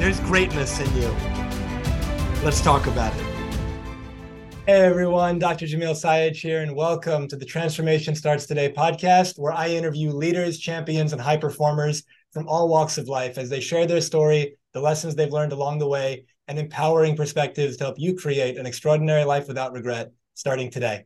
there's greatness in you. Let's talk about it. Hey everyone, Dr. Jamil Sayegh here, and welcome to the Transformation Starts Today podcast, where I interview leaders, champions, and high performers from all walks of life as they share their story, the lessons they've learned along the way, and empowering perspectives to help you create an extraordinary life without regret, starting today.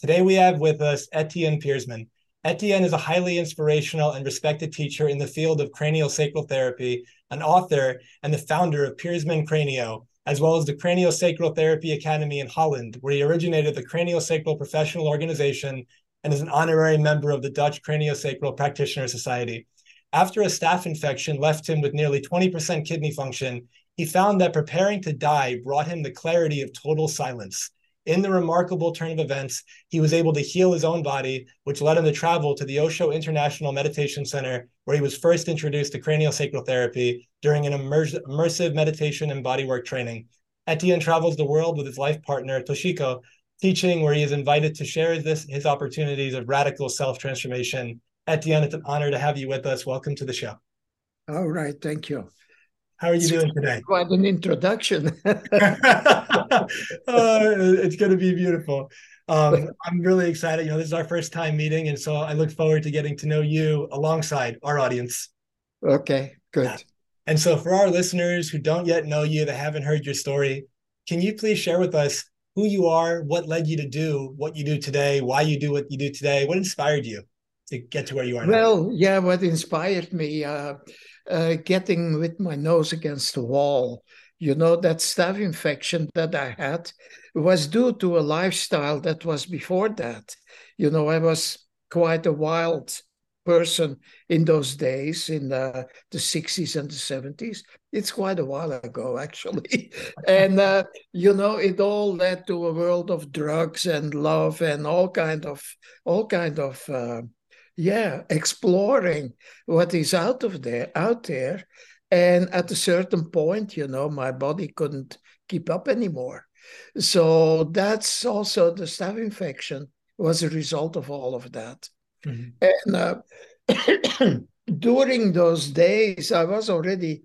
Today we have with us Etienne Peirsman. Etienne is a highly inspirational and respected teacher in the field of craniosacral therapy, an author, and the founder of Peirsman Cranio, as well as the Craniosacral Therapy Academy in Holland, where he originated the Craniosacral Professional Organization and is an honorary member of the Dutch Craniosacral Practitioner Society. After a staph infection left him with nearly 20% kidney function, he found that preparing to die brought him the clarity of total silence. In the remarkable turn of events, he was able to heal his own body, which led him to travel to the Osho International Meditation Center, where he was first introduced to craniosacral therapy during an immersive meditation and bodywork training. Etienne travels the world with his life partner, Toshiko, teaching where he is invited to share his opportunities of radical self-transformation. Etienne, it's an honor to have you with us. Welcome to the show. All right. Thank you. How are you doing today? Quite an introduction. It's going to be beautiful. I'm really excited. You know, this is our first time meeting, and so I look forward to getting to know you alongside our audience. Okay, good. Yeah. And so for our listeners who don't yet know you, that haven't heard your story, can you please share with us who you are, what led you to do what you do today, why you do what you do today, what inspired you to get to where you are now? Well, yeah, what inspired me, getting with my nose against the wall. You know, that staph infection that I had was due to a lifestyle that was before that. You know, I was quite a wild person in those days, in the 60s and the 70s. It's quite a while ago, actually. And, you know, it all led to a world of drugs and love and all kind of exploring what is out there. And at a certain point, you know, my body couldn't keep up anymore. So that's also the staph infection was a result of all of that. Mm-hmm. And during those days, I was already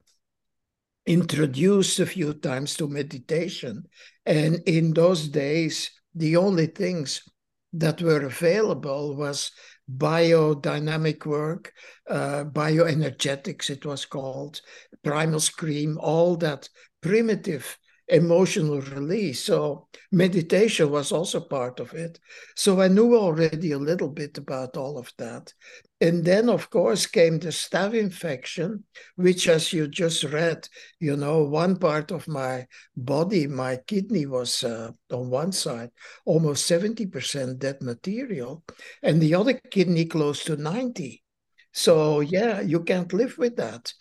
introduced a few times to meditation. And in those days, the only things that were available was biodynamic work, bioenergetics, it was called, primal scream, all that primitive emotional release. So meditation was also part of it. So I knew already a little bit about all of that. And then, of course, came the staph infection, which, as you just read, you know, one part of my body, my kidney was on one side, almost 70% dead material, and the other kidney close to 90. So, yeah, you can't live with that.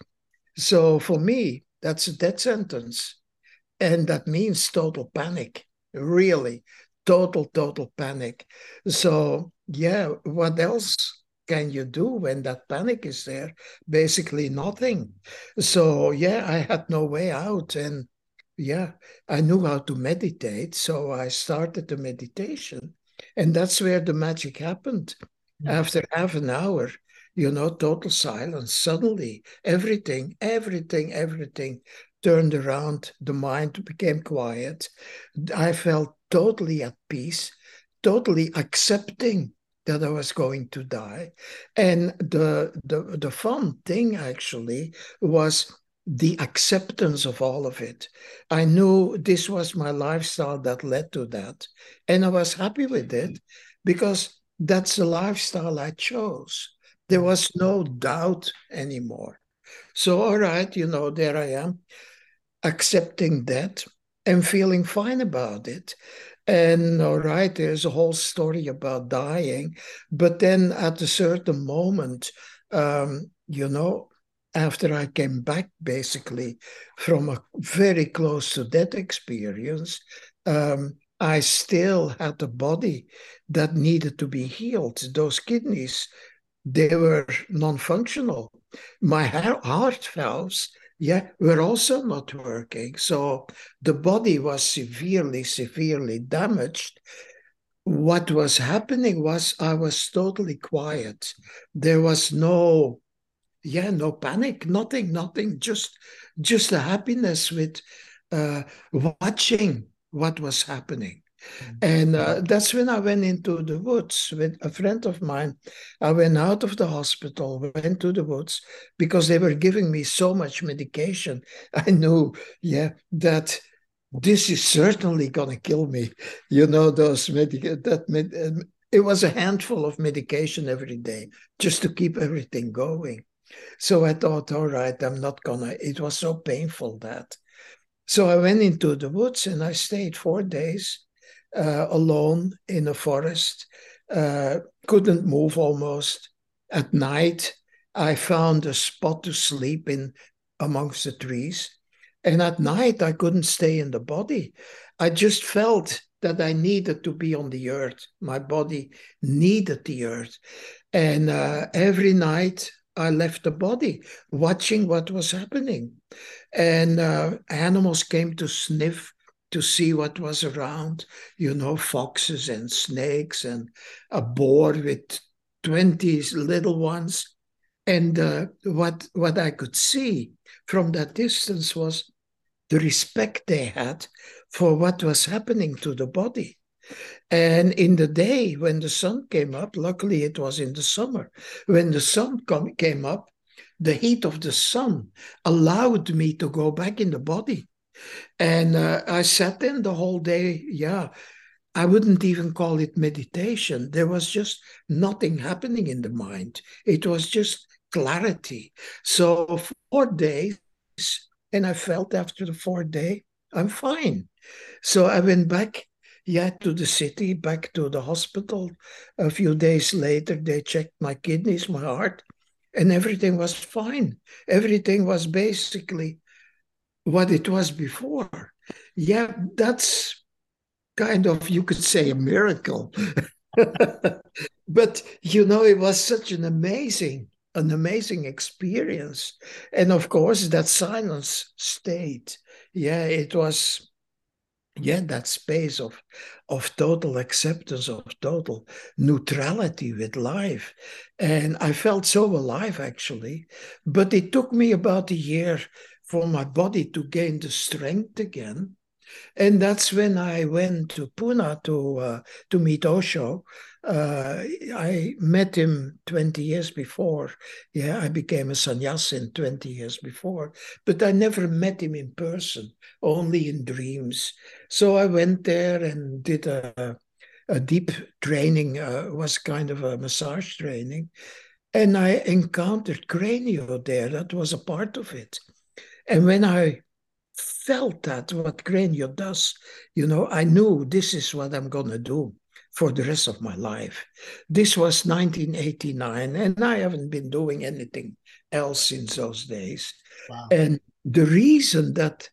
So for me, that's a death sentence. And that means total panic, really, total panic. So, yeah, what else can you do when that panic is there? Basically nothing. So, yeah, I had no way out. And, yeah, I knew how to meditate. So I started the meditation. And that's where the magic happened. Mm-hmm. After half an hour, you know, total silence. Suddenly, everything turned around, the mind became quiet. I felt totally at peace, totally accepting that I was going to die. And the fun thing actually was the acceptance of all of it. I knew this was my lifestyle that led to that. And I was happy with it because that's the lifestyle I chose. There was no doubt anymore. So, all right, you know, there I am, accepting that and feeling fine about it. And all right, there's a whole story about dying. But then at a certain moment, you know, after I came back, basically, from a very close to death experience, I still had a body that needed to be healed. Those kidneys, they were non-functional. My heart valves, were also not working. So the body was severely, severely damaged. What was happening was I was totally quiet. There was no, no panic, nothing, just a happiness with watching what was happening. And that's when I went into the woods with a friend of mine. I went out of the hospital, went to the woods, because they were giving me so much medication. I knew, that this is certainly going to kill me. You know, it was a handful of medication every day just to keep everything going. So I thought, all right, I'm not going to. It was so painful that. So I went into the woods and I stayed 4 days. Alone in a forest, couldn't move almost. At night, I found a spot to sleep in amongst the trees. And at night, I couldn't stay in the body. I just felt that I needed to be on the earth. My body needed the earth. And every night, I left the body, watching what was happening. And animals came to sniff, to see what was around, foxes and snakes and a boar with 20 little ones. And what I could see from that distance was the respect they had for what was happening to the body. And in the day when the sun came up, luckily it was in the summer, when the sun came up, the heat of the sun allowed me to go back in the body. And I sat in the whole day. I wouldn't even call it meditation. There was just nothing happening in the mind. It was just clarity. So 4 days, and I felt after the 4th day, I'm fine. So I went back, to the city, back to the hospital. A few days later, they checked my kidneys, my heart, and everything was fine. Everything was basically what it was before. That's kind of, you could say, a miracle. But, it was such an amazing experience. And of course, that silence stayed. It was, that space of total acceptance, of total neutrality with life. And I felt so alive, actually. But it took me about a year for my body to gain the strength again. And that's when I went to Pune to meet Osho. I met him 20 years before. I became a sanyasin 20 years before, but I never met him in person, only in dreams. So I went there and did a deep training, was kind of a massage training. And I encountered Cranio there. That was a part of it. And when I felt that, what Cranio does, I knew this is what I'm going to do for the rest of my life. This was 1989, and I haven't been doing anything else since those days. Wow. And the reason that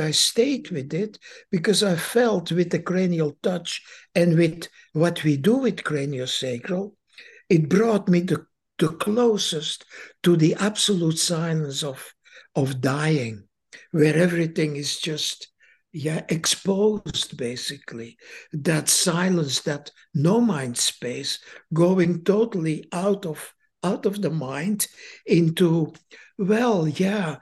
I stayed with it, because I felt with the cranial touch and with what we do with craniosacral, it brought me the closest to the absolute silence of dying, where everything is just exposed, basically. That silence, that no mind space, going totally out of the mind into, that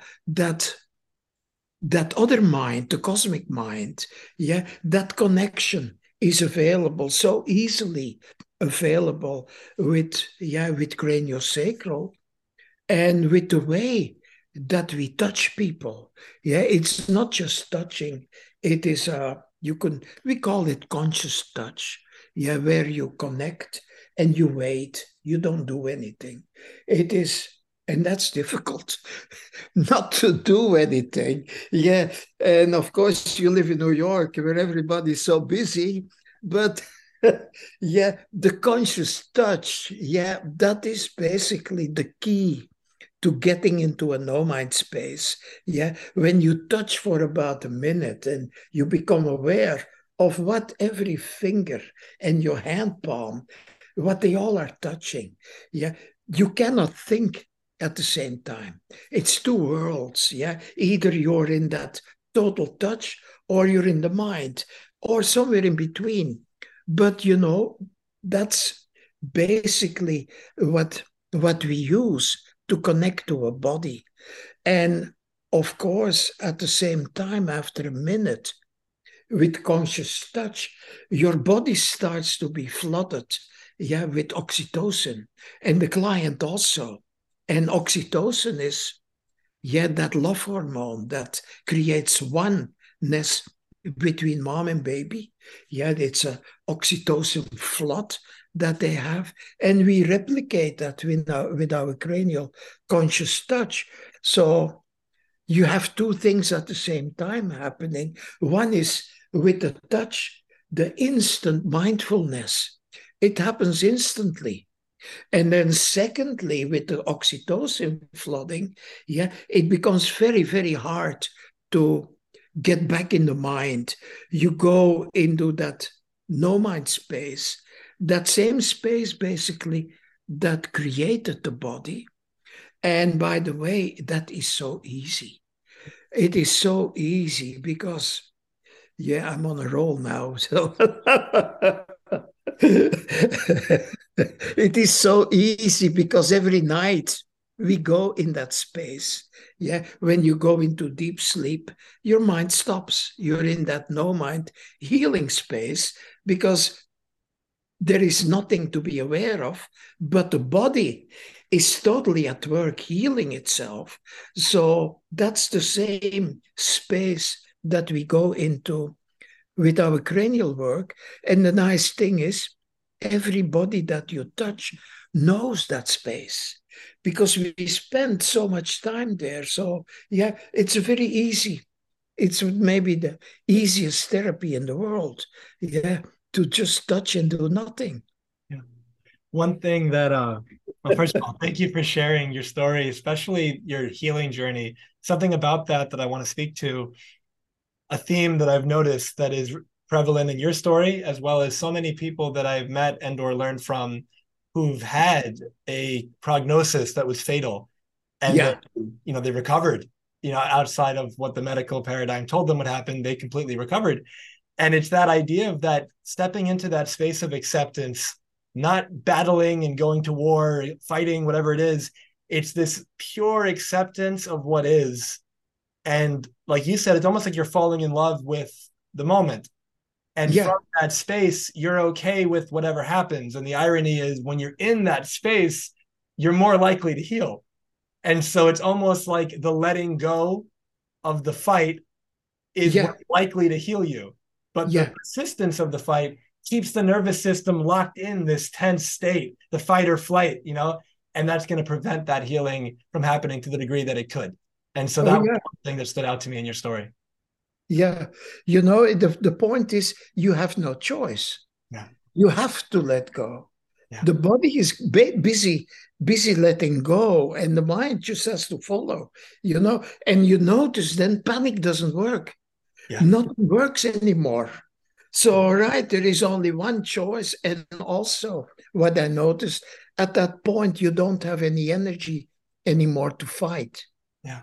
other mind, the cosmic mind, that connection is available, so easily available with craniosacral and with the way that we touch people. It's not just touching. It is we call it conscious touch, where you connect and you wait. You don't do anything. It is, and that's difficult, not to do anything. And of course, you live in New York where everybody's so busy, but the conscious touch, that is basically the key to getting into a no-mind space. Yeah, when you touch for about a minute and you become aware of what every finger and your hand palm, what they all are touching. Yeah, you cannot think at the same time. It's two worlds. Yeah, either you're in that total touch or you're in the mind or somewhere in between. But you know, that's basically what we use to connect to a body. And of course, at the same time, after a minute, with conscious touch, your body starts to be flooded, yeah, with oxytocin, and the client also. And oxytocin is, yeah, that love hormone that creates oneness between mom and baby. Yeah, it's an oxytocin flood that they have. And we replicate that with our cranial conscious touch. So you have two things at the same time happening. One is with the touch, the instant mindfulness. It happens instantly. And then secondly, with the oxytocin flooding, yeah, it becomes very, very hard to get back in the mind. You go into that no-mind space, that same space basically that created the body. And by the way, that is so easy. It is so easy because, yeah, I'm on a roll now. So it is so easy because every night we go in that space. Yeah, when you go into deep sleep, your mind stops. You're in that no-mind healing space because there is nothing to be aware of, but the body is totally at work healing itself. So that's the same space that we go into with our cranial work. And the nice thing is, everybody that you touch knows that space because we spend so much time there. So yeah, it's very easy. It's maybe the easiest therapy in the world. Yeah. To just touch and do nothing. Yeah. One thing that, well, first of all, thank you for sharing your story, especially your healing journey. Something about that I want to speak to, a theme that I've noticed that is prevalent in your story, as well as so many people that I've met and or learned from who've had a prognosis that was fatal. And, yeah, you know, they recovered, you know, outside of what the medical paradigm told them would happen, they completely recovered. And it's that idea of that stepping into that space of acceptance, not battling and going to war, fighting, whatever it is. It's this pure acceptance of what is. And like you said, it's almost like you're falling in love with the moment. And yeah, from that space, you're okay with whatever happens. And the irony is when you're in that space, you're more likely to heal. And so it's almost like the letting go of the fight is, yeah, likely to heal you. But yeah, the persistence of the fight keeps the nervous system locked in this tense state, the fight or flight, you know, and that's going to prevent that healing from happening to the degree that it could. And so that was one thing that stood out to me in your story. Yeah. You know, the point is you have no choice. Yeah. You have to let go. Yeah. The body is busy letting go, and the mind just has to follow, you know, and you notice then panic doesn't work. Yeah. Nothing works anymore. So, right, there is only one choice. And also what I noticed, at that point, you don't have any energy anymore to fight. Yeah.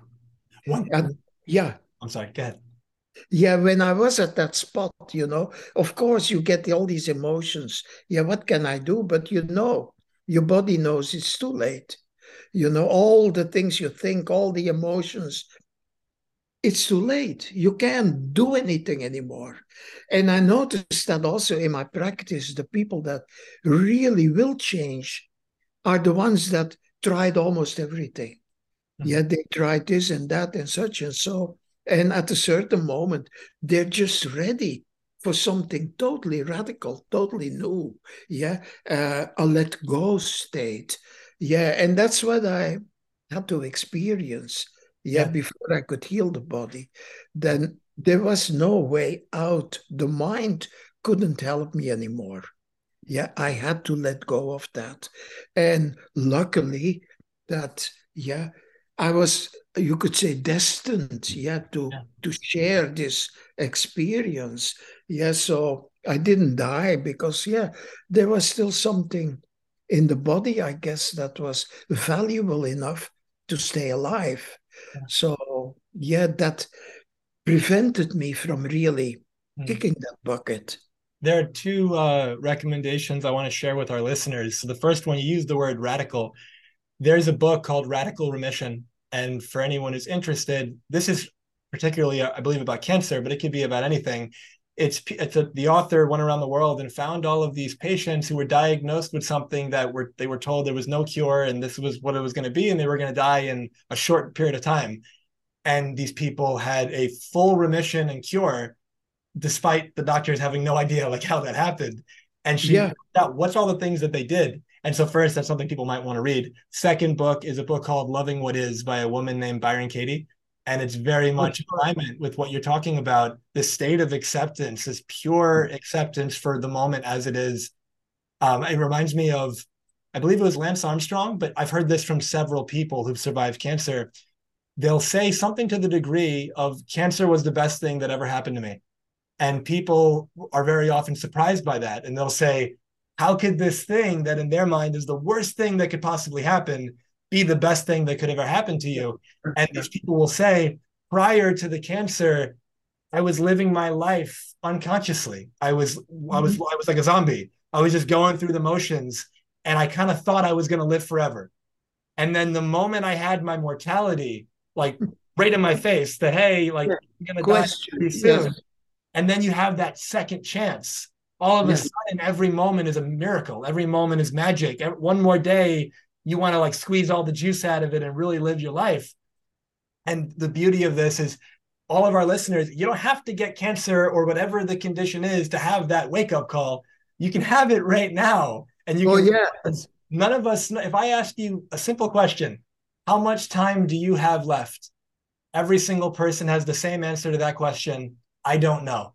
Yeah. I'm sorry, go ahead. Yeah, when I was at that spot, you know, of course you get all these emotions. Yeah, what can I do? But you know, your body knows it's too late. You know, all the things you think, all the emotions, it's too late. You can't do anything anymore. And I noticed that also in my practice, the people that really will change are the ones that tried almost everything. Mm-hmm. Yeah, they tried this and that and such and so. And at a certain moment, they're just ready for something totally radical, totally new. Yeah, a let go state. Yeah, and that's what I had to experience. Yeah, before I could heal the body, then there was no way out. The mind couldn't help me anymore. Yeah, I had to let go of that. And luckily that, yeah, I was, you could say, destined, to share this experience. So I didn't die because, there was still something in the body, I guess, that was valuable enough to stay alive. Yeah. So, that prevented me from really kicking that bucket. There are two recommendations I want to share with our listeners. So the first one, you used the word radical. There's a book called Radical Remission. And for anyone who's interested, this is particularly, I believe, about cancer, but it could be about anything. The author went around the world and found all of these patients who were diagnosed with something that they were told there was no cure and this was what it was going to be and they were going to die in a short period of time. And these people had a full remission and cure, despite the doctors having no idea how that happened. And she found out what's all the things that they did. And so first, that's something people might want to read. Second book is a book called Loving What Is by a woman named Byron Katie. And it's very much in alignment with what you're talking about, this state of acceptance, this pure acceptance for the moment as it is. It reminds me of, I believe it was Lance Armstrong, but I've heard this from several people who've survived cancer. They'll say something to the degree of cancer was the best thing that ever happened to me. And people are very often surprised by that. And they'll say, how could this thing that in their mind is the worst thing that could possibly happen be the best thing that could ever happen to you? And these people will say, prior to the cancer, I was living my life unconsciously. I was like a zombie. I was just going through the motions and I kind of thought I was going to live forever. And then the moment I had my mortality, right in my face that, hey, I'm going to die pretty soon. Yeah. And then you have that second chance. All of a sudden, every moment is a miracle. Every moment is magic. One more day, you want to squeeze all the juice out of it and really live your life. And the beauty of this is all of our listeners, you don't have to get cancer or whatever the condition is to have that wake-up call. You can have it right now. And you none of us, if I ask you a simple question, how much time do you have left? Every single person has the same answer to that question. I don't know.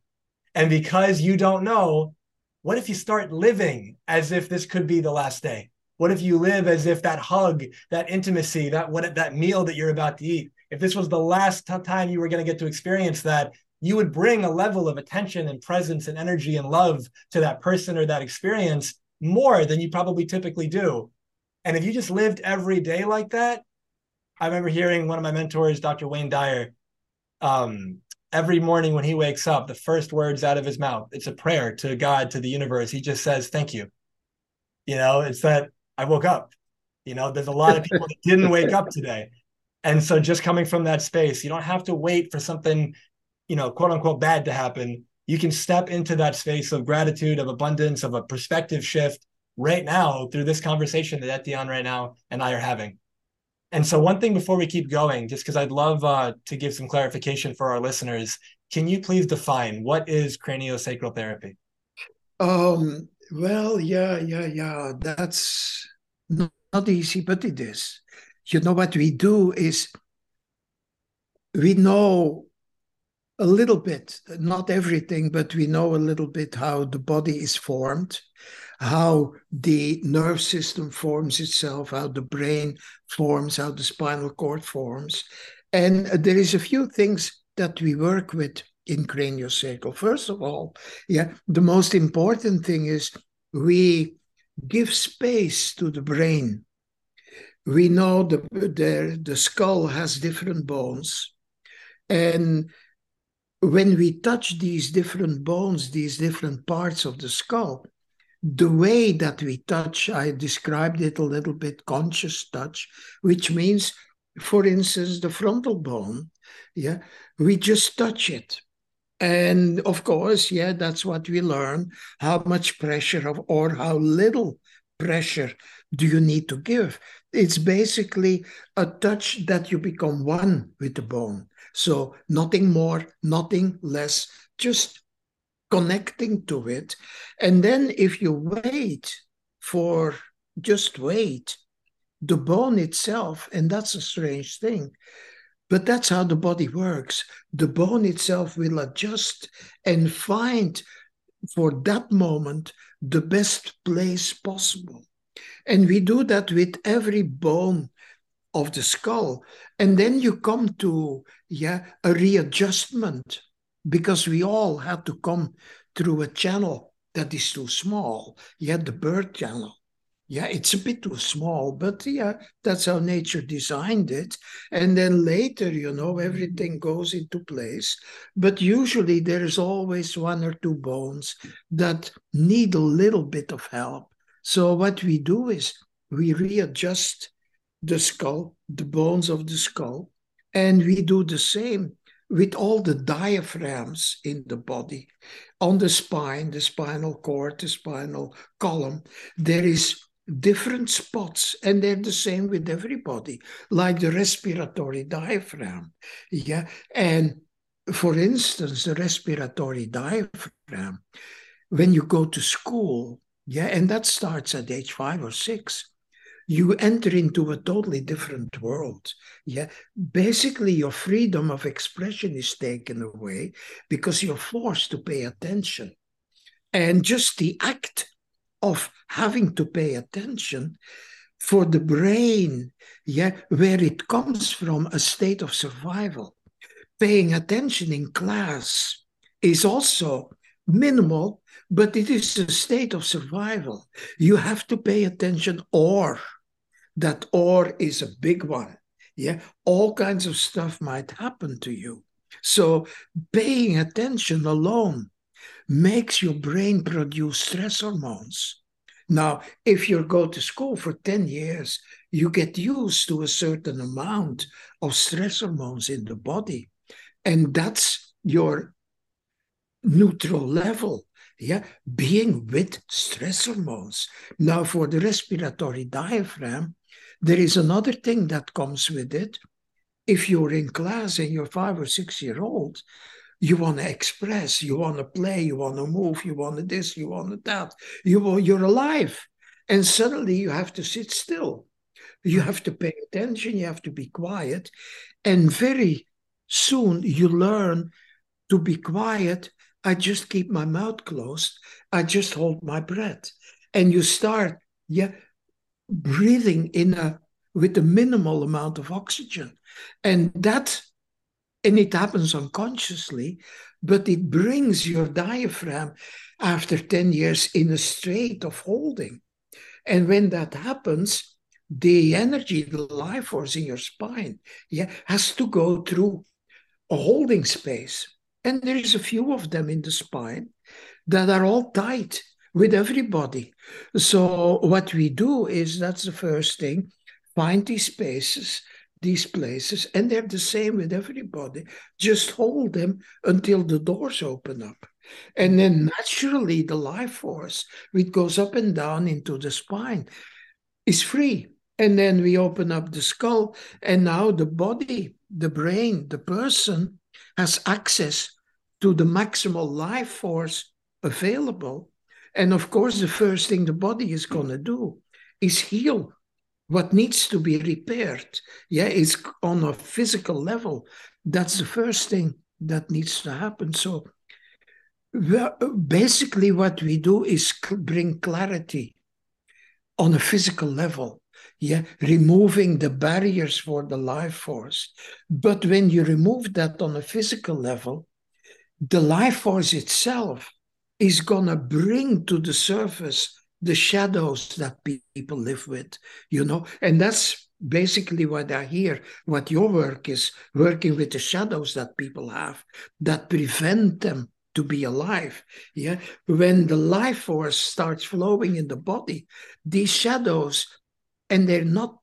And because you don't know, what if you start living as if this could be the last day? What if you live as if that hug, that intimacy, that meal that you're about to eat, if this was the last time you were going to get to experience that, you would bring a level of attention and presence and energy and love to that person or that experience more than you probably typically do. And if you just lived every day like that, I remember hearing one of my mentors, Dr. Wayne Dyer, every morning when he wakes up, the first words out of his mouth, it's a prayer to God, to the universe. He just says, thank you. It's that I woke up. There's a lot of people that didn't wake up today. And so just coming from that space, you don't have to wait for something, quote unquote, bad to happen. You can step into that space of gratitude, of abundance, of a perspective shift right now through this conversation that Etienne right now and I are having. And so one thing before we keep going, just because I'd love to give some clarification for our listeners, can you please define what is craniosacral therapy? That's not easy, but it is. What we do is we know a little bit, not everything, but we know a little bit how the body is formed, how the nerve system forms itself, how the brain forms, how the spinal cord forms. And there is a few things that we work with in craniosacral. First of all, the most important thing is we give space to the brain. We know the skull has different bones, and when we touch these different bones, these different parts of the skull, the way that we touch, I described it a little bit, conscious touch, which means, for instance, the frontal bone, we just touch it. And of course, that's what we learn, how much pressure or how little pressure do you need to give. It's basically a touch that you become one with the bone. So nothing more, nothing less, just connecting to it. And then if you wait, the bone itself, and that's a strange thing, but that's how the body works. The bone itself will adjust and find for that moment the best place possible. And we do that with every bone of the skull. And then you come to a readjustment, because we all had to come through a channel that is too small, the birth channel. It's a bit too small, but that's how nature designed it. And then later, everything goes into place. But usually there is always one or two bones that need a little bit of help. So what we do is we readjust the skull, the bones of the skull, and we do the same with all the diaphragms in the body. On the spine, the spinal cord, the spinal column, there is different spots, and they're the same with everybody, like the respiratory diaphragm. And for instance, the respiratory diaphragm, when you go to school, and that starts at age 5 or 6, you enter into a totally different world. Basically, your freedom of expression is taken away because you're forced to pay attention. And just the act of having to pay attention for the brain, where it comes from, a state of survival. Paying attention in class is also minimal, but it is a state of survival. You have to pay attention, or that or is a big one. All kinds of stuff might happen to you. So paying attention alone makes your brain produce stress hormones. Now, if you go to school for 10 years, you get used to a certain amount of stress hormones in the body. And that's your neutral level, being with stress hormones. Now, for the respiratory diaphragm, there is another thing that comes with it. If you're in class and you're 5 or 6 year old, you want to express, you want to play, you want to move, you want to this, you want that. You're alive. And suddenly you have to sit still. You have to pay attention, you have to be quiet. And very soon you learn to be quiet. I just keep my mouth closed. I just hold my breath. And you start breathing with a minimal amount of oxygen. And it happens unconsciously, but it brings your diaphragm after 10 years in a state of holding. And when that happens, the energy, the life force in your spine, has to go through a holding space. And there is a few of them in the spine that are all tight with everybody. So what we do is, that's the first thing, find these places, and they're the same with everybody. Just hold them until the doors open up. And then naturally the life force, which goes up and down into the spine, is free. And then we open up the skull, and now the body, the brain, the person has access to the maximal life force available. And of course, the first thing the body is going to do is heal what needs to be repaired. It's on a physical level. That's the first thing that needs to happen. So basically what we do is bring clarity on a physical level, removing the barriers for the life force. But when you remove that on a physical level, the life force itself is going to bring to the surface the shadows that people live with, and that's basically what I hear, what your work is, working with the shadows that people have that prevent them to be alive. When the life force starts flowing in the body, these shadows, and they're not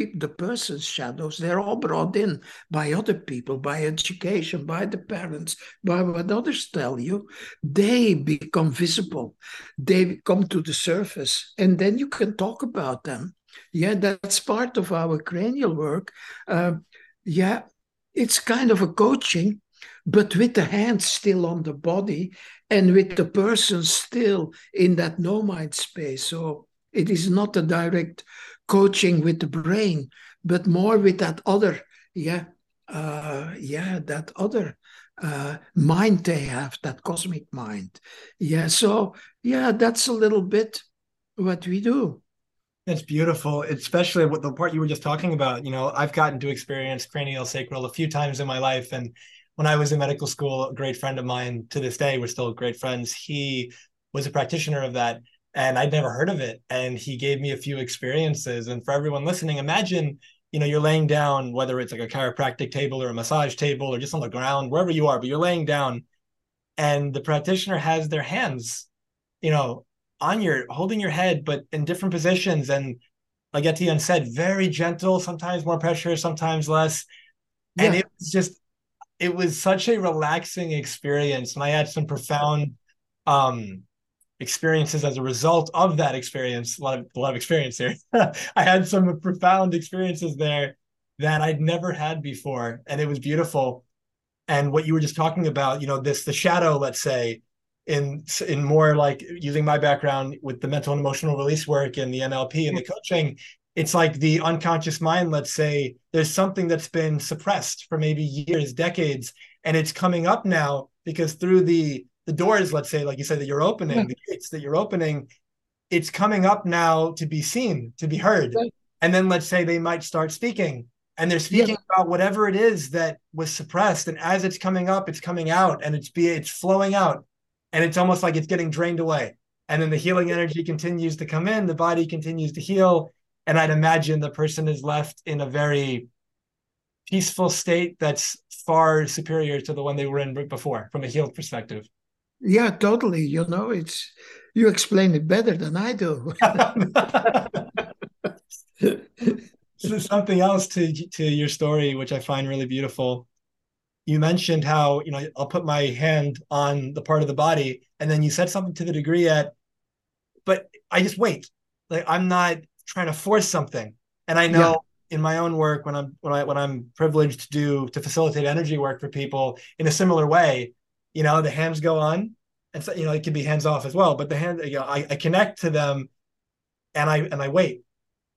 the person's shadows, they're all brought in by other people, by education, by the parents, by what others tell you. They become visible. They come to the surface, and then you can talk about them. That's part of our cranial work. It's kind of a coaching, but with the hand still on the body and with the person still in that no-mind space. So it is not a direct coaching with the brain, but more with that other, mind they have, that cosmic mind. So that's a little bit what we do. That's beautiful, especially with the part you were just talking about. You know, I've gotten to experience craniosacral a few times in my life. And when I was in medical school, a great friend of mine to this day, we're still great friends, he was a practitioner of that. And I'd never heard of it. And he gave me a few experiences. And for everyone listening, imagine, you know, you're laying down, whether it's like a chiropractic table or a massage table or just on the ground, wherever you are, but you're laying down and the practitioner has their hands, you know, on your, holding your head, but in different positions. And like Etienne said, very gentle, sometimes more pressure, sometimes less. Yeah. And it was just, it was such a relaxing experience. And I had some profound experiences as a result of that experience. A lot of experience here. I had some profound experiences there that I'd never had before. And it was beautiful. And what you were just talking about, you know, this, the shadow, let's say, in more like using my background with the mental and emotional release work and the NLP and the coaching, it's like the unconscious mind, let's say, there's something that's been suppressed for maybe years, decades, and it's coming up now because through the doors, let's say, like you said, that you're opening, yeah, the gates that you're opening, it's coming up now to be seen, to be heard. Right. And then let's say they might start speaking and they're speaking, yeah, about whatever it is that was suppressed. And as it's coming up, it's coming out and it's flowing out. And it's almost like it's getting drained away. And then the healing energy continues to come in, the body continues to heal. And I'd imagine the person is left in a very peaceful state that's far superior to the one they were in before from a healed perspective. Yeah, totally. You know, it's, you explain it better than I do. This is something else to your story, which I find really beautiful. You mentioned how, you know, I'll put my hand on the part of the body, and then you said something to the degree that, but I just wait. Like, I'm not trying to force something. And I know, yeah, in my own work, when I'm privileged to facilitate energy work for people in a similar way, you know, the hands go on, and so, you know, it could be hands off as well, but the hand, you know, I connect to them, and I wait,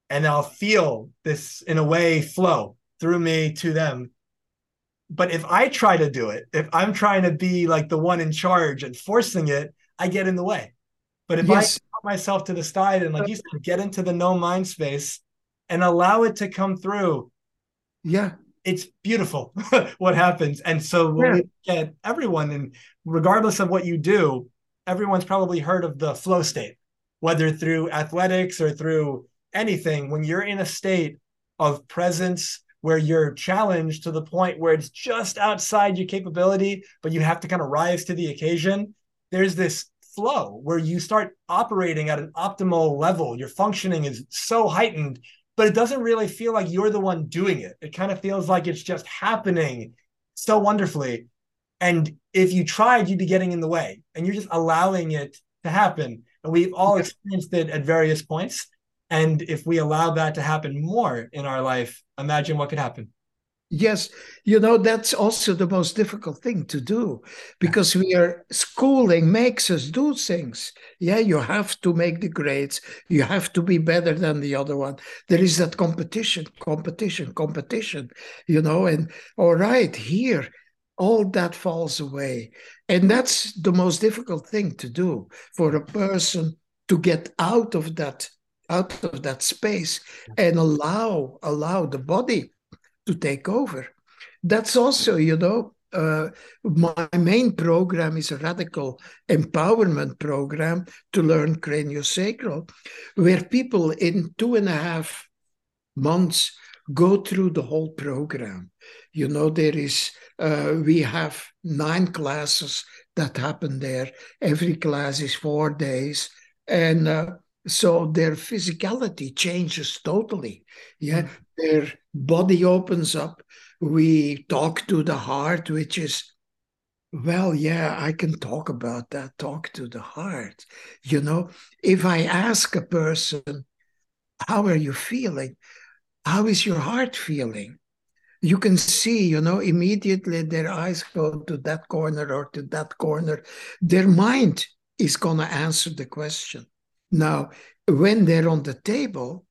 and I'll feel this in a way flow through me to them. But if I try to do it, if I'm trying to be like the one in charge and forcing it, I get in the way. But if, yes, I put myself to the side and, like you said, get into the no mind space and allow it to come through, yeah, it's beautiful what happens. And so when, yeah, we get everyone, and regardless of what you do, everyone's probably heard of the flow state, whether through athletics or through anything. When you're in a state of presence, where you're challenged to the point where it's just outside your capability, but you have to kind of rise to the occasion, there's this flow where you start operating at an optimal level. Your functioning is so heightened, but it doesn't really feel like you're the one doing it. It kind of feels like it's just happening so wonderfully. And if you tried, you'd be getting in the way, and you're just allowing it to happen. And we've all experienced it at various points. And if we allow that to happen more in our life, imagine what could happen. Yes. You know, that's also the most difficult thing to do, because we are, schooling makes us do things. Yeah, you have to make the grades. You have to be better than the other one. There is that competition, you know, and all right, here, all that falls away. And that's the most difficult thing to do for a person, to get out of that space and allow the body to take over. That's also, you know, my main program is a radical empowerment program to learn craniosacral, where people in 2.5 months go through the whole program. You know, there is, we have 9 classes that happen there. Every class is 4 days. And, so their physicality changes totally. Yeah, their body opens up. We talk to the heart, which is, well, yeah, I can talk about that. Talk to the heart. You know, if I ask a person, how are you feeling? How is your heart feeling? You can see, you know, immediately their eyes go to that corner or to that corner. Their mind is going to answer the question. Now, when they're on the table,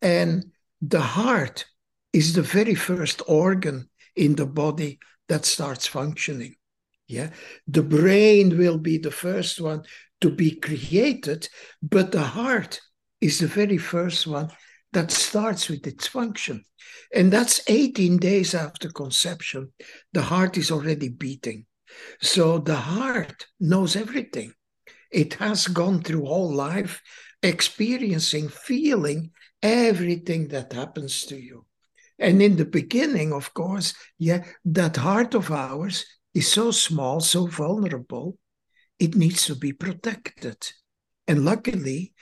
and the heart is the very first organ in the body that starts functioning. Yeah, the brain will be the first one to be created, but the heart is the very first one that starts with its function. And that's 18 days after conception. The heart is already beating. So the heart knows everything. It has gone through all life, experiencing, feeling everything that happens to you. And in the beginning, of course, that heart of ours is so small, so vulnerable, it needs to be protected. And luckily,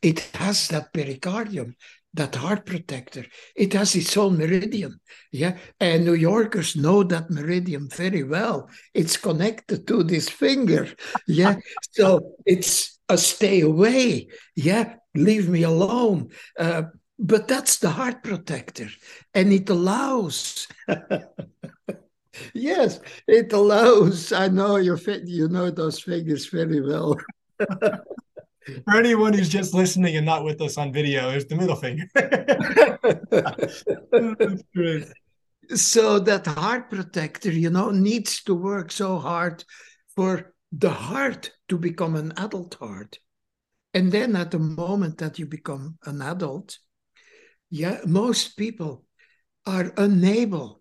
it has that pericardium, that heart protector. It has its own meridian, and New Yorkers know that meridian very well. It's connected to this finger, so it's a stay away, leave me alone. But that's the heart protector, and it allows... Yes, it allows. I know you know those figures very well. For anyone who's just listening and not with us on video, there's the middle finger. That's true. So that heart protector, needs to work so hard for the heart to become an adult heart. And then at the moment that you become an adult, most people are unable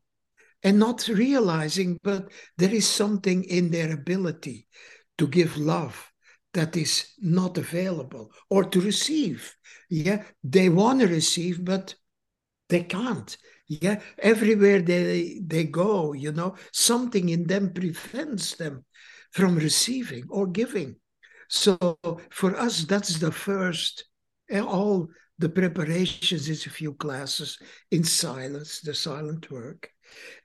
and not realizing, but there is something in their ability to give love that is not available, or to receive. They want to receive, but they can't. Everywhere they go, something in them prevents them from receiving or giving. So for us, that's the first. All the preparations is a few classes in silence, the silent work.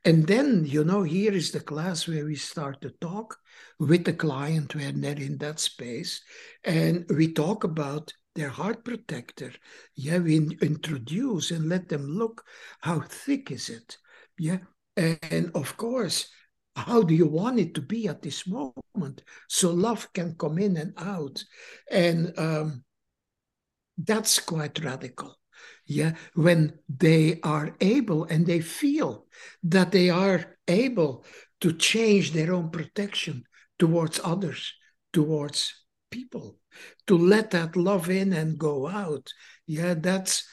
And then, here is the class where we start to talk with the client when they're in that space. And we talk about their heart protector. We introduce and let them look, how thick is it? And of course, how do you want it to be at this moment? So love can come in and out. And that's quite radical. When they are able and they feel that they are able to change their own protection towards others, towards people, to let that love in and go out. That's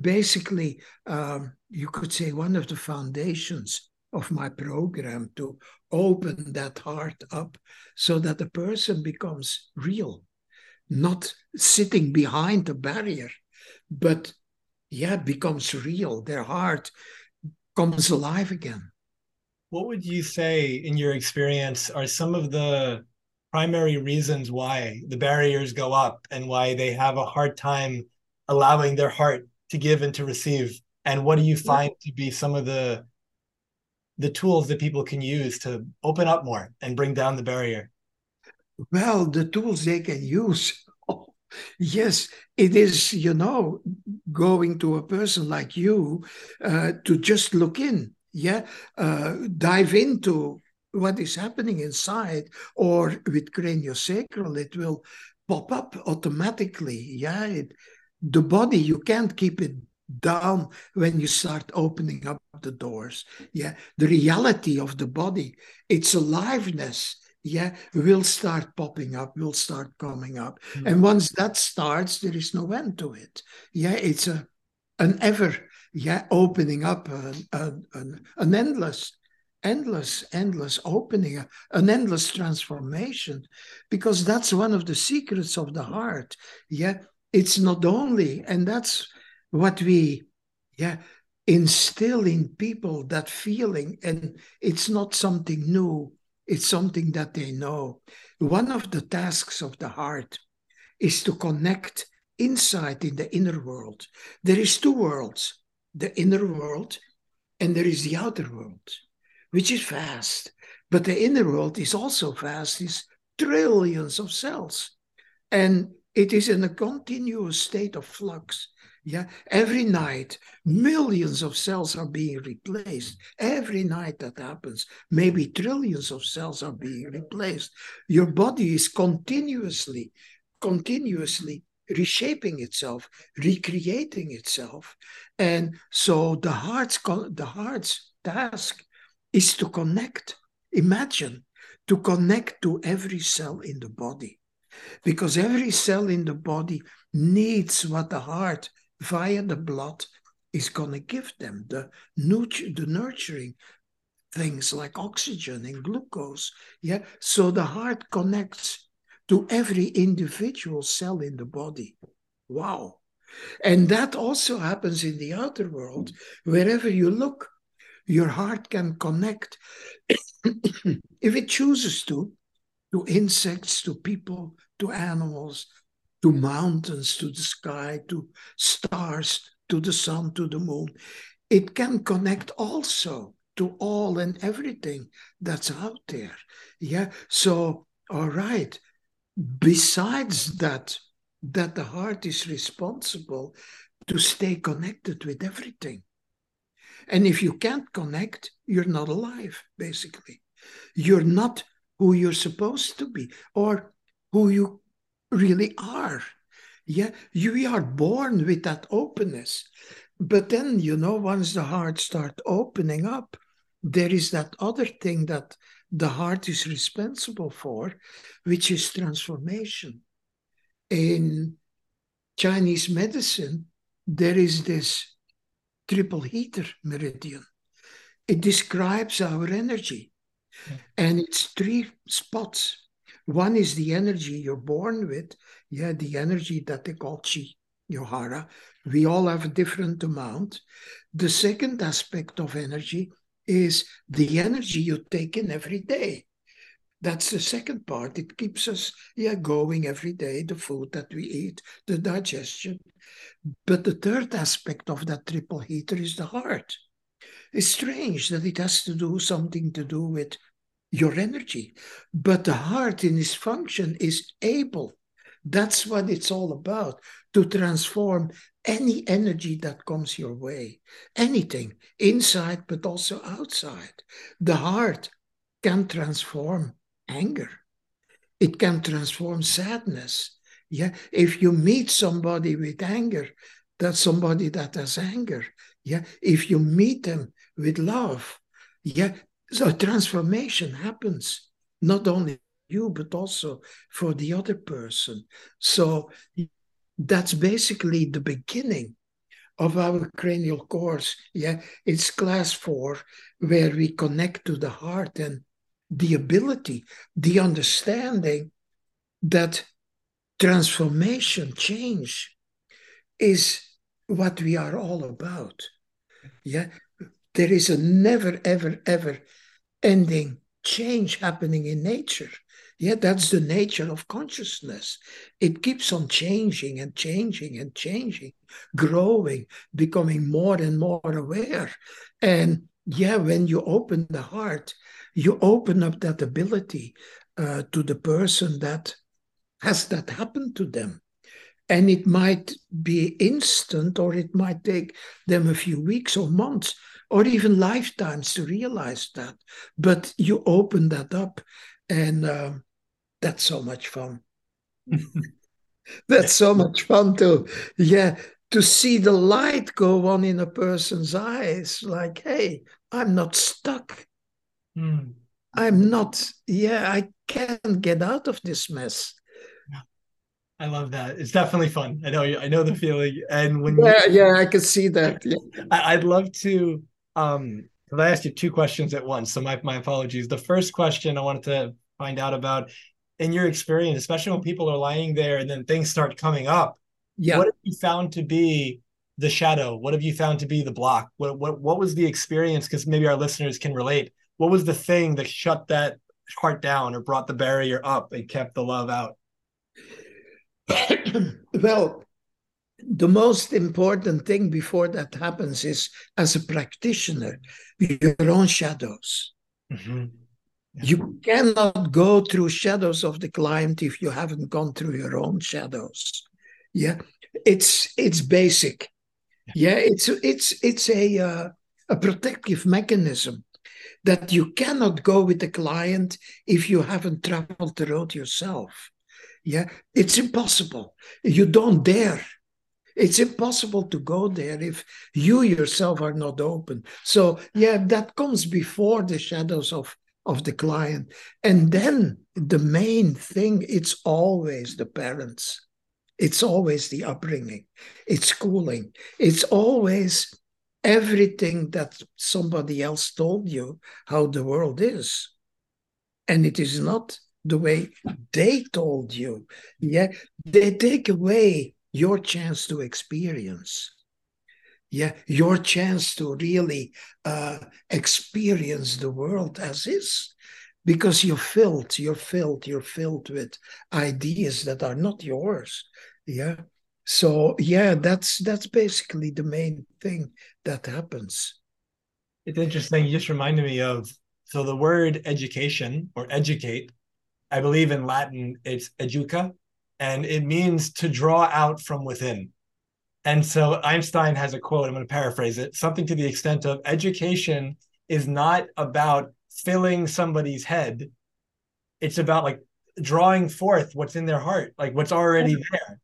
basically, you could say, one of the foundations of my program, to open that heart up so that the person becomes real, not sitting behind a barrier, but becomes real. Their heart comes alive again. What would you say, in your experience, are some of the primary reasons why the barriers go up and why they have a hard time allowing their heart to give and to receive? And what do you find to be some of the tools that people can use to open up more and bring down the barrier? Well, the tools they can use... Yes, it is, going to a person like you to just look in, dive into what is happening inside, or with craniosacral, it will pop up automatically. The body, you can't keep it down when you start opening up the doors. The reality of the body, its aliveness, will start popping up, will start coming up. Mm-hmm. And once that starts, there is no end to it. It's an ever, opening up, an endless opening, an endless transformation, because that's one of the secrets of the heart. It's not only, and that's what we, instill in people, that feeling, and it's not something new. It's something that they know. One of the tasks of the heart is to connect inside in the inner world. There is two worlds, the inner world and there is the outer world, which is vast. But the inner world is also vast, is trillions of cells. And it is in a continuous state of flux. Every night, millions of cells are being replaced. Every night that happens, maybe trillions of cells are being replaced. Your body is continuously reshaping itself, recreating itself. And so the heart's task is to connect, imagine, to connect to every cell in the body. Because every cell in the body needs what the heart, via the blood, is going to give them. The nurturing things like oxygen and glucose. Yeah? So the heart connects to every individual cell in the body. Wow. And that also happens in the outer world. Wherever you look, your heart can connect, if it chooses to insects, to people, to animals, to mountains, to the sky, to stars, to the sun, to the moon. It can connect also to all and everything that's out there. Yeah. So, all right. Besides that the heart is responsible to stay connected with everything. And if you can't connect, you're not alive, basically. You're not who you're supposed to be or who you really are. Yeah, you are born with that openness. But then, you know, once the heart starts opening up, there is that other thing that the heart is responsible for, which is transformation. In Chinese medicine, there is this triple heater meridian. It describes our energy. Yeah. And it's three spots. One is the energy you're born with. Yeah, the energy that they call chi, yohara. We all have a different amount. The second aspect of energy is the energy you take in every day. That's the second part. It keeps us going every day, the food that we eat, the digestion. But the third aspect of that triple heater is the heart. It's strange that it has to do something to do with your energy. But the heart in its function is able. That's what it's all about, to transform any energy that comes your way. Anything, inside but also outside. The heart can transform anger. It can transform sadness. Yeah, if you meet somebody with anger, that's somebody that has anger. Yeah, if you meet them with love, yeah, so transformation happens not only you but also for the other person. So that's basically the beginning of our cranial course. Yeah, it's class 4 where we connect to the heart and the ability, the understanding that transformation, change, is what we are all about. Yeah, there is a never, ever, ever ending change happening in nature. Yeah, that's the nature of consciousness. It keeps on changing and changing and changing, growing, becoming more and more aware. And yeah, when you open the heart, you open up that ability to the person that has that happened to them. And it might be instant, or it might take them a few weeks or months, or even lifetimes to realize that. But you open that up, and that's so much fun. That's so much fun to see the light go on in a person's eyes. Like, hey, I'm not stuck. I'm not, I can't get out of this mess. I love that. It's definitely fun. I know the feeling. And when I can see that. Yeah. I'd love to, because I asked you two questions at once. So my apologies. The first question I wanted to find out about, in your experience, especially when people are lying there and then things start coming up. Yeah. What have you found to be the shadow? What have you found to be the block? What was the experience? Because maybe our listeners can relate. What was the thing that shut that heart down or brought the barrier up and kept the love out? Well, the most important thing before that happens is, as a practitioner, your own shadows. Mm-hmm. Yeah. You cannot go through shadows of the client if you haven't gone through your own shadows. Yeah, it's basic. Yeah, it's a protective mechanism that you cannot go with the client if you haven't traveled the road yourself. Yeah, it's impossible. You don't dare. It's impossible to go there if you yourself are not open. So, that comes before the shadows of of the client. And then the main thing, it's always the parents. It's always the upbringing. It's schooling. It's always everything that somebody else told you how the world is. And it is not the way they told you. Yeah, they take away your chance to experience. Yeah, your chance to really experience the world as is, because you're filled with ideas that are not yours. Yeah, so yeah, that's basically the main thing that happens. It's interesting. You just reminded me of, so the word education or educate, I believe in Latin it's educa, and it means to draw out from within. And so Einstein has a quote, I'm going to paraphrase it, something to the extent of education is not about filling somebody's head. It's about like drawing forth what's in their heart, like what's already there.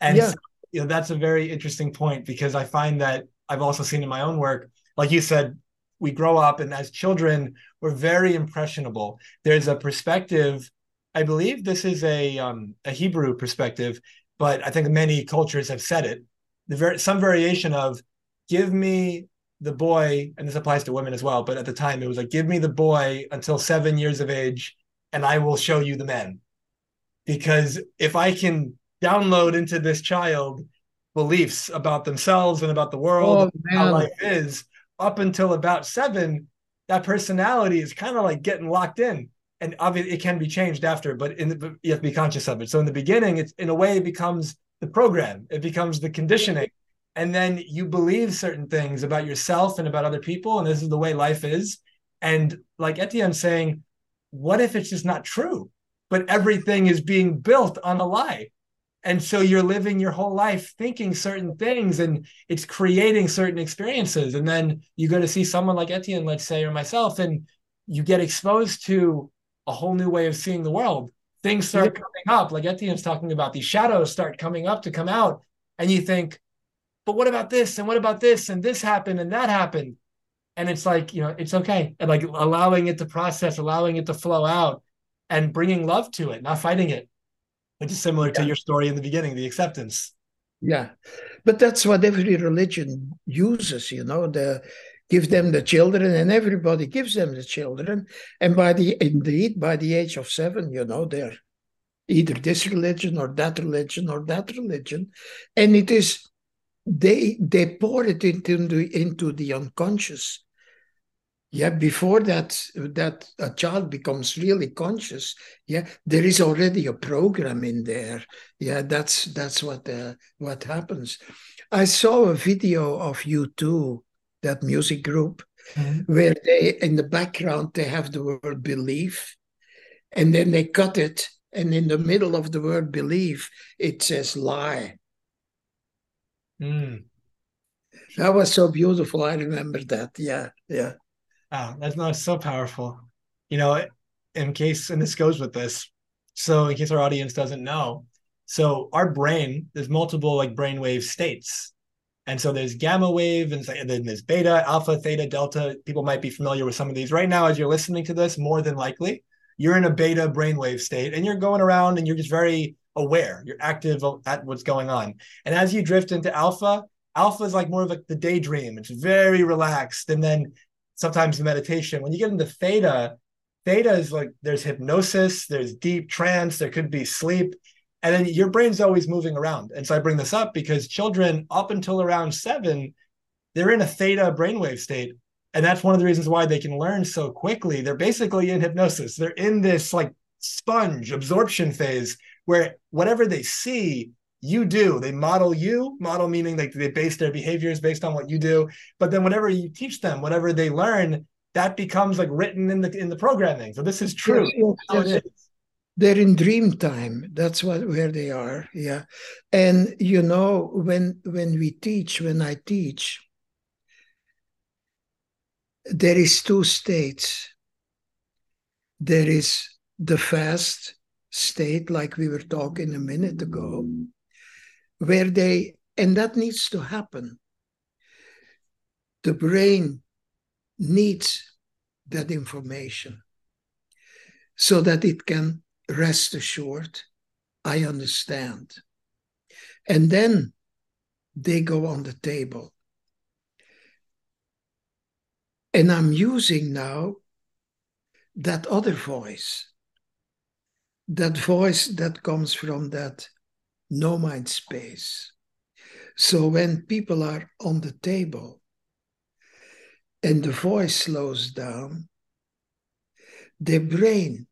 And yeah. So, you know, that's a very interesting point, because I find that I've also seen in my own work, like you said, we grow up and as children, we're very impressionable. There's a perspective, I believe this is a Hebrew perspective, but I think many cultures have said it. Some variation of, give me the boy, and this applies to women as well, but at the time it was like, give me the boy until 7 years of age and I will show you the men. Because if I can download into this child beliefs about themselves and about the world, and how life is, up until about 7, that personality is kind of like getting locked in. And obviously it can be changed after, but you have to be conscious of it. So in the beginning, it's in a way it becomes the program, it becomes the conditioning. And then you believe certain things about yourself and about other people. And this is the way life is. And like Etienne's saying, what if it's just not true? But everything is being built on a lie. And so you're living your whole life thinking certain things, and it's creating certain experiences. And then you go to see someone like Etienne, let's say, or myself, and you get exposed to a whole new way of seeing the world. Things start coming up, like Etienne's talking about, these shadows start coming up to come out. And you think, but what about this? And what about this? And this happened and that happened. And it's like, you know, it's okay. And like allowing it to process, allowing it to flow out and bringing love to it, not fighting it, which is similar to your story in the beginning, the acceptance. Yeah. But that's what every religion uses, you know, give them the children, and everybody gives them the children. And by the age of 7, you know, they're either this religion or that religion or that religion. And it is, they pour it into the unconscious. Yeah, before that a child becomes really conscious, yeah, there is already a program in there. Yeah, that's what happens. I saw a video of U2, that music group, where they, in the background, they have the word belief, and then they cut it, and in the middle of the word belief, it says lie. Mm. That was so beautiful. I remember that. Yeah, yeah. Wow, that's so powerful. You know, and this goes with this, so in case our audience doesn't know, so our brain, there's multiple like brainwave states. And so there's gamma wave, and then there's beta, alpha, theta, delta. People might be familiar with some of these. Right now, as you're listening to this, more than likely, you're in a beta brainwave state, and you're going around, and you're just very aware. You're active at what's going on. And as you drift into alpha, alpha is like more of like the daydream. It's very relaxed, and then sometimes the meditation. When you get into theta, theta is like there's hypnosis, there's deep trance, there could be sleep. And then your brain's always moving around. And so I bring this up because children up until around 7, they're in a theta brainwave state. And that's one of the reasons why they can learn so quickly. They're basically in hypnosis. They're in this like sponge absorption phase where whatever they see, you do. They model you, model meaning like they base their behaviors based on what you do. But then whatever you teach them, whatever they learn, that becomes like written in the programming. So this is true. They're in dream time. That's where they are. Yeah. And you know, when I teach, there is 2 states. There is the fast state, like we were talking a minute ago, where they, and that needs to happen. The brain needs that information. so that it can rest assured, I understand. And then they go on the table. And I'm using now that other voice, that voice that comes from that no-mind space. So when people are on the table and the voice slows down, their brain,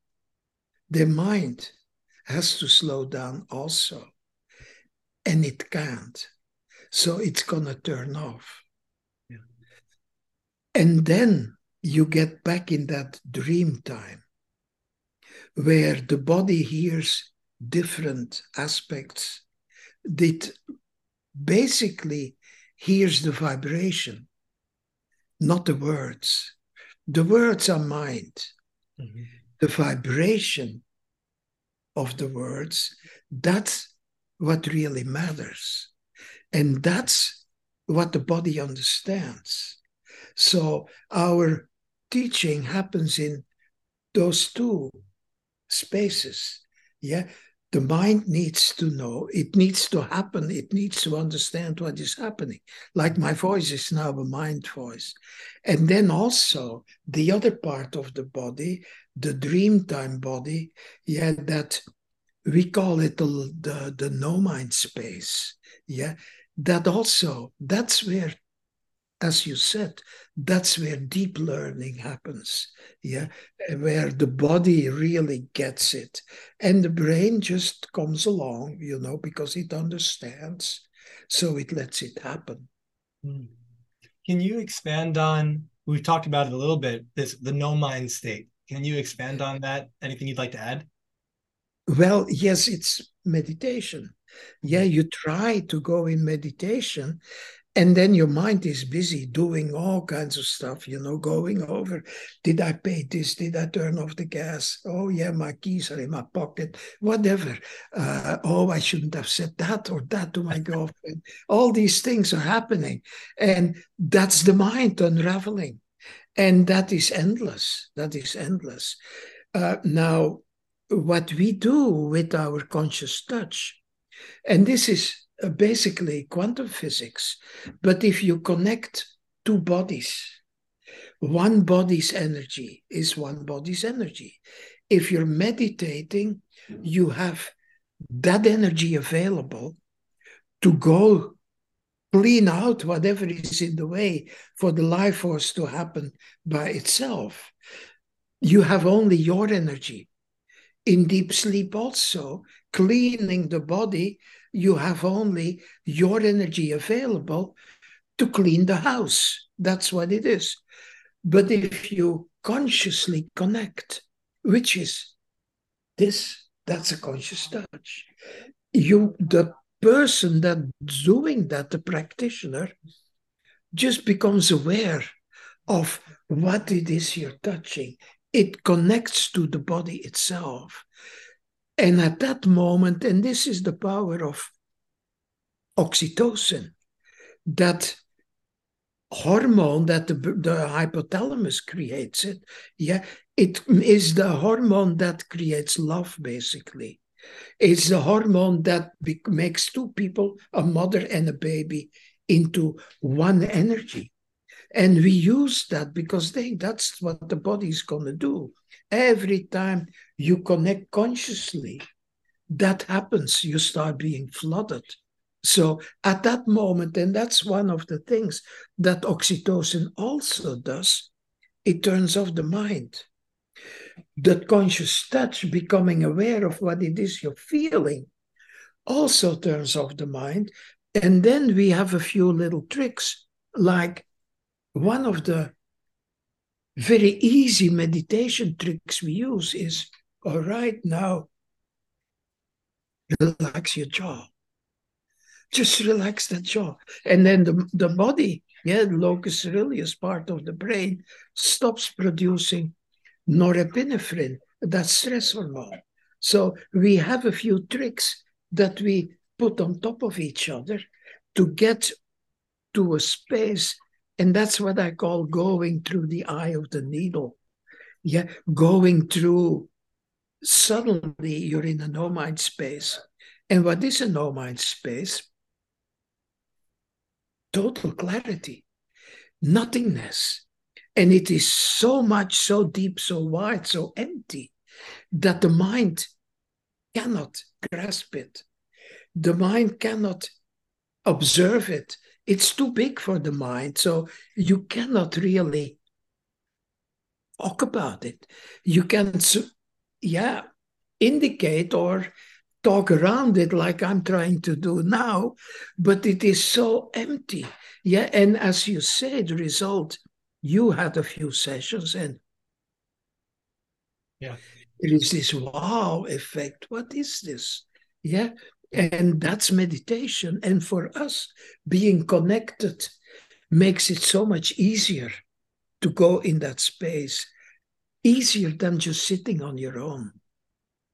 their mind has to slow down also. And it can't. So it's going to turn off. Yeah. And then you get back in that dream time where the body hears different aspects. It basically hears the vibration, not the words. The words are mind. Mm-hmm. The vibration of the words, that's what really matters. And that's what the body understands. So our teaching happens in those two spaces. Yeah, the mind needs to know, it needs to happen, it needs to understand what is happening. Like my voice is now a mind voice. And then also the other part of the body, the dreamtime body, yeah, that we call it the no-mind space. Yeah, that also, that's where, as you said, that's where deep learning happens. Yeah, where the body really gets it. And the brain just comes along, you know, because it understands. So it lets it happen. Can you expand on, we've talked about it a little bit, this the no-mind state. Can you expand on that? Anything you'd like to add? Well, yes, it's meditation. Yeah, you try to go in meditation and then your mind is busy doing all kinds of stuff, you know, going over. Did I pay this? Did I turn off the gas? Oh, yeah, my keys are in my pocket, whatever. Oh, I shouldn't have said that or that to my girlfriend. All these things are happening. And that's the mind unraveling. And that is endless. That is endless. Now, what we do with our conscious touch, and this is basically quantum physics, but if you connect two bodies, one body's energy is one body's energy. If you're meditating, you have that energy available to go clean out whatever is in the way for the life force to happen by itself. You have only your energy. In deep sleep also, cleaning the body, you have only your energy available to clean the house. That's what it is. But if you consciously connect, which is this, that's a conscious touch. You, the person that's doing that, the practitioner, just becomes aware of what it is you're touching. It connects to the body itself. And at that moment, and this is the power of oxytocin, that hormone that the hypothalamus creates it, yeah, it is the hormone that creates love, basically. It's the hormone that makes two people, a mother and a baby, into one energy. And we use that because that's what the body is going to do. Every time you connect consciously, that happens. You start being flooded. So at that moment, and that's one of the things that oxytocin also does, it turns off the mind. That conscious touch, becoming aware of what it is you're feeling, also turns off the mind. And then we have a few little tricks, like one of the very easy meditation tricks we use is, all right, now relax your jaw. Just relax that jaw. And then the body, yeah, the locus ceruleus part of the brain, stops producing norepinephrine, that stress hormone. So we have a few tricks that we put on top of each other to get to a space. And that's what I call going through the eye of the needle. Yeah, going through suddenly you're in a no-mind space. And what is a no-mind space? Total clarity, nothingness. And it is so much, so deep, so wide, so empty that the mind cannot grasp it. The mind cannot observe it. It's too big for the mind, so you cannot really talk about it. You can, indicate or talk around it like I'm trying to do now, but it is so empty. Yeah, and as you say, the result, you had a few sessions and there is this wow effect. What is this? Yeah. And that's meditation. And for us, being connected makes it so much easier to go in that space, easier than just sitting on your own.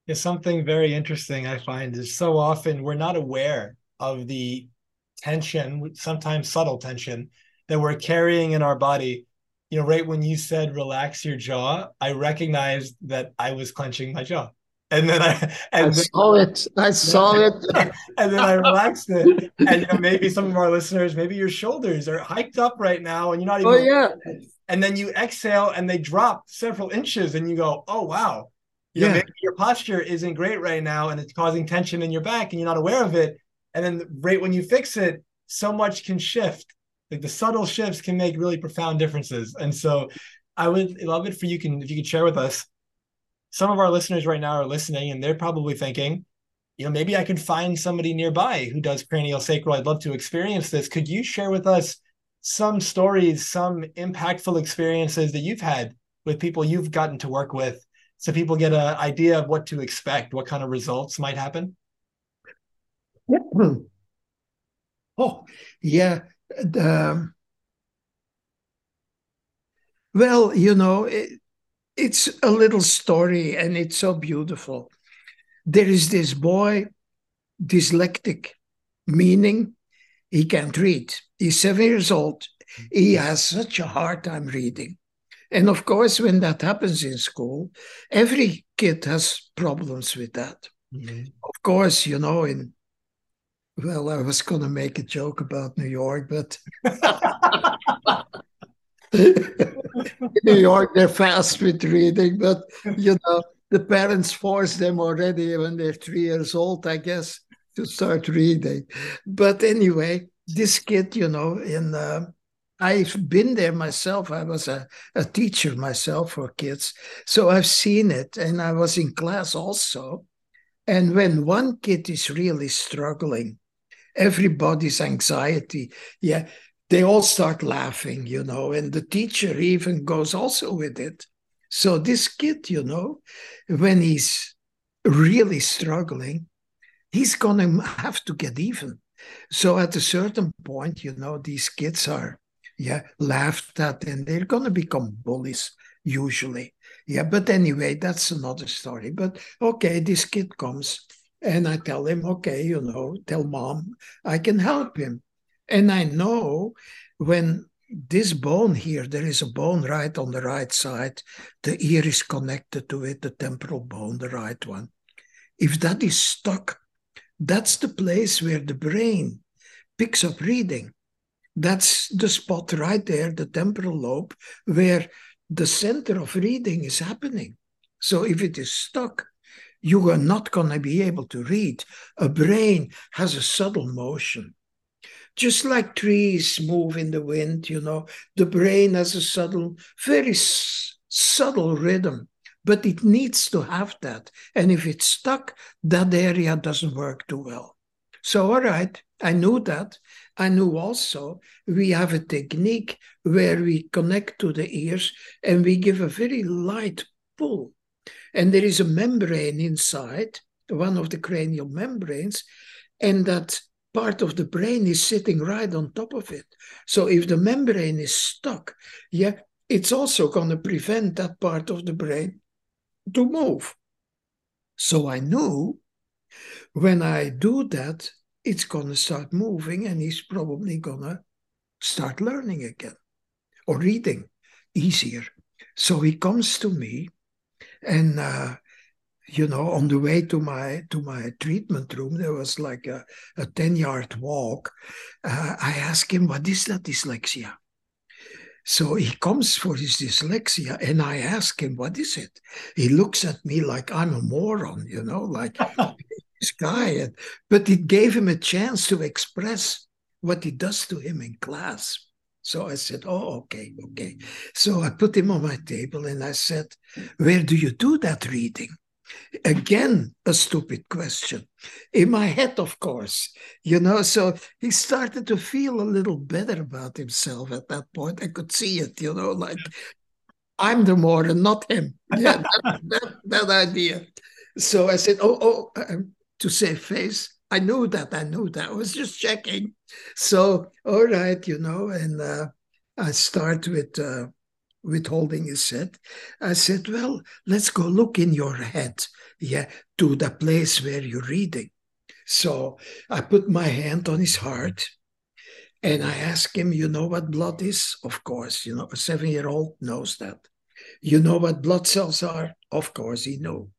It's something very interesting I find is so often we're not aware of the tension, sometimes subtle tension, that we're carrying in our body. You know, right when you said relax your jaw, I recognized that I was clenching my jaw. And then I saw it. And then I relaxed it. And you know, maybe some of our listeners, maybe your shoulders are hiked up right now and you're not even. Oh, yeah. And then you exhale and they drop several inches and you go, oh, wow. You know, maybe your posture isn't great right now and it's causing tension in your back and you're not aware of it. And then right when you fix it, so much can shift. Like the subtle shifts can make really profound differences. And so I would love it for you if you could share with us. Some of our listeners right now are listening and they're probably thinking, you know, maybe I could find somebody nearby who does craniosacral. I'd love to experience this. Could you share with us some stories, some impactful experiences that you've had with people you've gotten to work with so people get an idea of what to expect, what kind of results might happen? Oh, yeah. Well, you know, it's a little story, and it's so beautiful. There is this boy, dyslexic, meaning he can't read. He's 7 years old. He has such a hard time reading. And of course, when that happens in school, every kid has problems with that. Mm-hmm. Of course, you know, I was going to make a joke about New York, but... In New York, they're fast with reading, but you know, the parents force them already when they're 3 years old, I guess, to start reading. But anyway, this kid, you know, I've been there myself. I was a teacher myself for kids, so I've seen it, and I was in class also. And when one kid is really struggling, everybody's anxiety, they all start laughing, you know, and the teacher even goes also with it. So this kid, you know, when he's really struggling, he's going to have to get even. So at a certain point, you know, these kids are, laughed at, and they're going to become bullies usually. Yeah, but anyway, that's another story. But okay, this kid comes and I tell him, okay, you know, tell mom I can help him. And I know when this bone here, there is a bone right on the right side, the ear is connected to it, the temporal bone, the right one. If that is stuck, that's the place where the brain picks up reading. That's the spot right there, the temporal lobe, where the center of reading is happening. So if it is stuck, you are not going to be able to read. A brain has a subtle motion. Just like trees move in the wind, you know, the brain has a subtle, very subtle rhythm, but it needs to have that. And if it's stuck, that area doesn't work too well. So, all right, I knew that. I knew also we have a technique where we connect to the ears and we give a very light pull. And there is a membrane inside, one of the cranial membranes, and that part of the brain is sitting right on top of it. So if the membrane is stuck, it's also going to prevent that part of the brain to move. So I knew when I do that, it's going to start moving and he's probably going to start learning again or reading easier. So he comes to me and you know, on the way to my treatment room, there was like a 10-yard walk. I asked him, what is that dyslexia? So he comes for his dyslexia, and I ask him, what is it? He looks at me like I'm a moron, you know, like this guy. But it gave him a chance to express what it does to him in class. So I said, oh, okay, okay. So I put him on my table and I said, where do you do that reading? Again, a stupid question. In my head, of course, you know. So he started to feel a little better about himself at that point. I could see it, you know, like I'm the moron, not him. Yeah, that idea. So I said, to save face, I knew that. I was just checking. So, all right, you know, and I start with holding his head. I said, well, let's go look in your head, yeah, to the place where you're reading. So I put my hand on his heart and I asked him, you know what blood is? Of course, you know, a 7-year-old knows that. You know what blood cells are? Of course, he knew.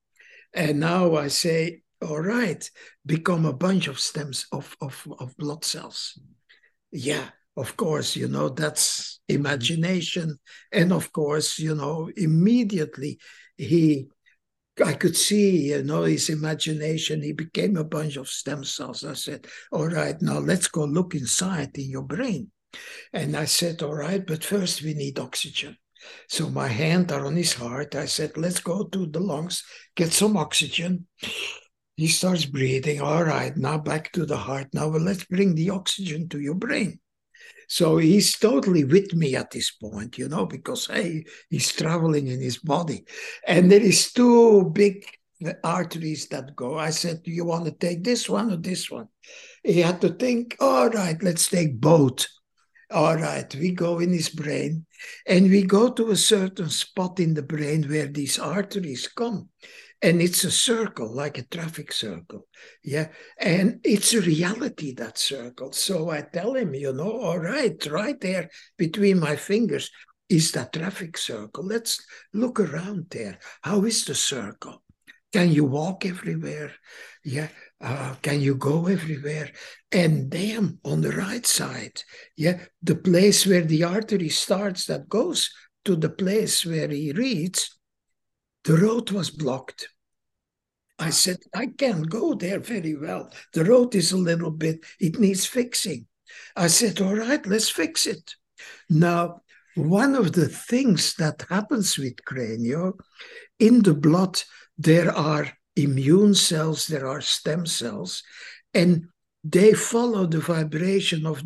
And now I say, all right, become a bunch of stems of blood cells. Yeah, of course, you know, that's imagination. And of course, you know, immediately I could see, you know, his imagination. He became a bunch of stem cells. I said, all right, now let's go look inside in your brain. And I said, all right, but first we need oxygen. So my hands are on his heart. I said, let's go to the lungs, get some oxygen. He starts breathing. All right, now back to the heart. Now let's bring the oxygen to your brain. So he's totally with me at this point, you know, because, hey, he's traveling in his body. And there is two big arteries that go. I said, do you want to take this one or this one? He had to think, all right, let's take both. All right, we go in his brain and we go to a certain spot in the brain where these arteries come. And it's a circle, like a traffic circle, yeah? And it's a reality, that circle. So I tell him, you know, all right there between my fingers is that traffic circle. Let's look around there. How is the circle? Can you walk everywhere? Yeah, can you go everywhere? And damn, on the right side, yeah, the place where the artery starts that goes to the place where he reads, the road was blocked. I said, I can't go there very well. The road is a little bit, it needs fixing. I said, all right, let's fix it. Now, one of the things that happens with Cranio, in the blood, there are immune cells, there are stem cells, and they follow the vibration of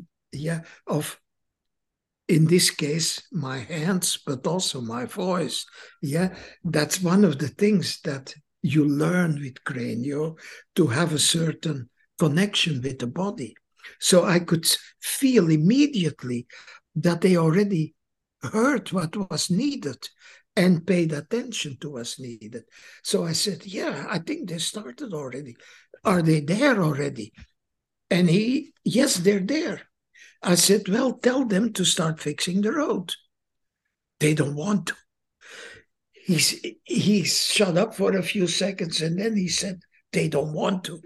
in this case, my hands, but also my voice. Yeah, that's one of the things that you learn with Cranio, to have a certain connection with the body. So I could feel immediately that they already heard what was needed and paid attention to what's needed. So I said, yeah, I think they started already. Are they there already? And he, yes, they're there. I said, well, tell them to start fixing the road. They don't want to. He shut up for a few seconds, and then he said, they don't want to.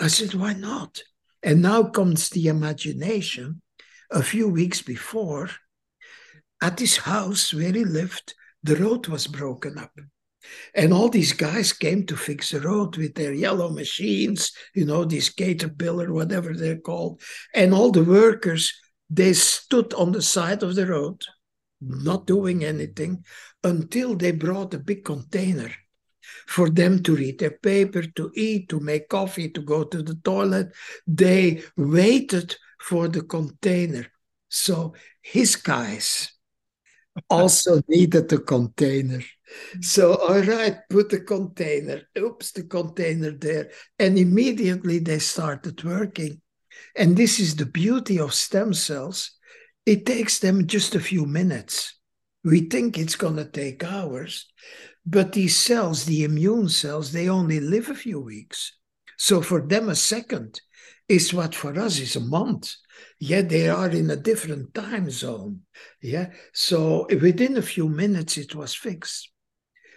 I said, why not? And now comes the imagination. A few weeks before, at his house where he lived, the road was broken up. And all these guys came to fix the road with their yellow machines, you know, these Caterpillar, whatever they're called. And all the workers, they stood on the side of the road, not doing anything, until they brought a big container for them to read their paper, to eat, to make coffee, to go to the toilet. They waited for the container. So his guys also needed a container. So, all right, put the container, the container there. And immediately they started working. And this is the beauty of stem cells. It takes them just a few minutes. We think it's going to take hours. But these cells, the immune cells, they only live a few weeks. So for them, a second is what for us is a month. Yeah, they are in a different time zone. Yeah, so within a few minutes, it was fixed.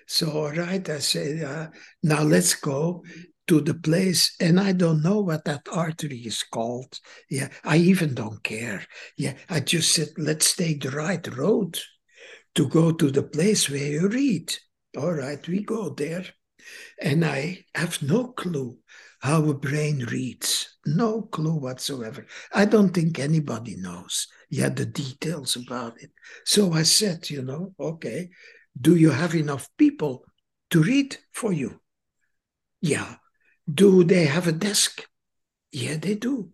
So, all right, I said, now let's go to the place, and I don't know what that artery is called. Yeah, I even don't care. Yeah, I just said, let's take the right road to go to the place where you read. All right, we go there. And I have no clue how a brain reads. No clue whatsoever. I don't think anybody knows. Yeah, the details about it. So I said, you know, okay, do you have enough people to read for you? Yeah. Do they have a desk? Yeah, they do.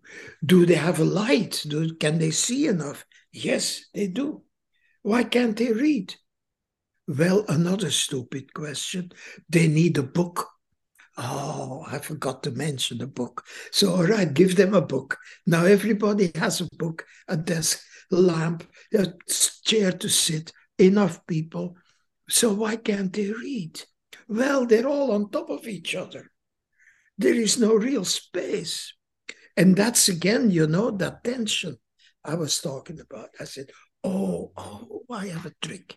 Do they have a light? Can they see enough? Yes, they do. Why can't they read? Well, another stupid question. They need a book. Oh, I forgot to mention the book. So, all right, give them a book. Now everybody has a book, a desk, a lamp, a chair to sit, enough people. So why can't they read? Well, they're all on top of each other. There is no real space. And that's, again, you know, that tension I was talking about. I said, oh, I have a trick.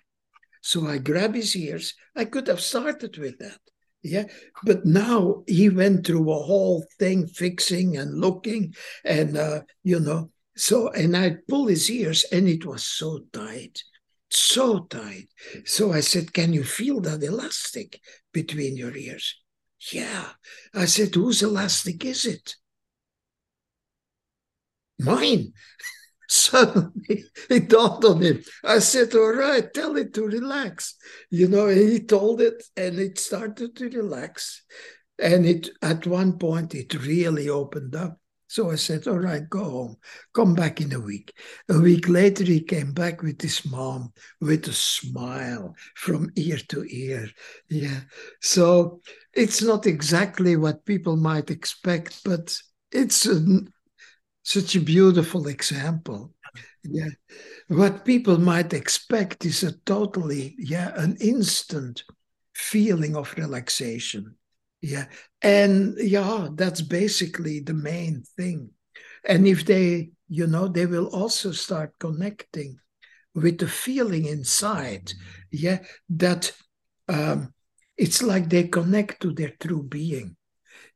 So I grab his ears. I could have started with that. Yeah, but now he went through a whole thing, fixing and looking and, you know, so, and I pull his ears and it was so tight, so tight. So I said, can you feel that elastic between your ears? Yeah. I said, whose elastic is it? Mine. Suddenly, it dawned on him. I said, all right, tell it to relax. You know, and he told it, and it started to relax. And it at one point, it really opened up. So I said, all right, go home. Come back in a week. A week later, he came back with his mom, with a smile from ear to ear. Yeah. So it's not exactly what people might expect, but it's such a beautiful example. Yeah. What people might expect is a totally, an instant feeling of relaxation. Yeah. And that's basically the main thing. And if they, you know, they will also start connecting with the feeling inside. Yeah. That it's like they connect to their true being.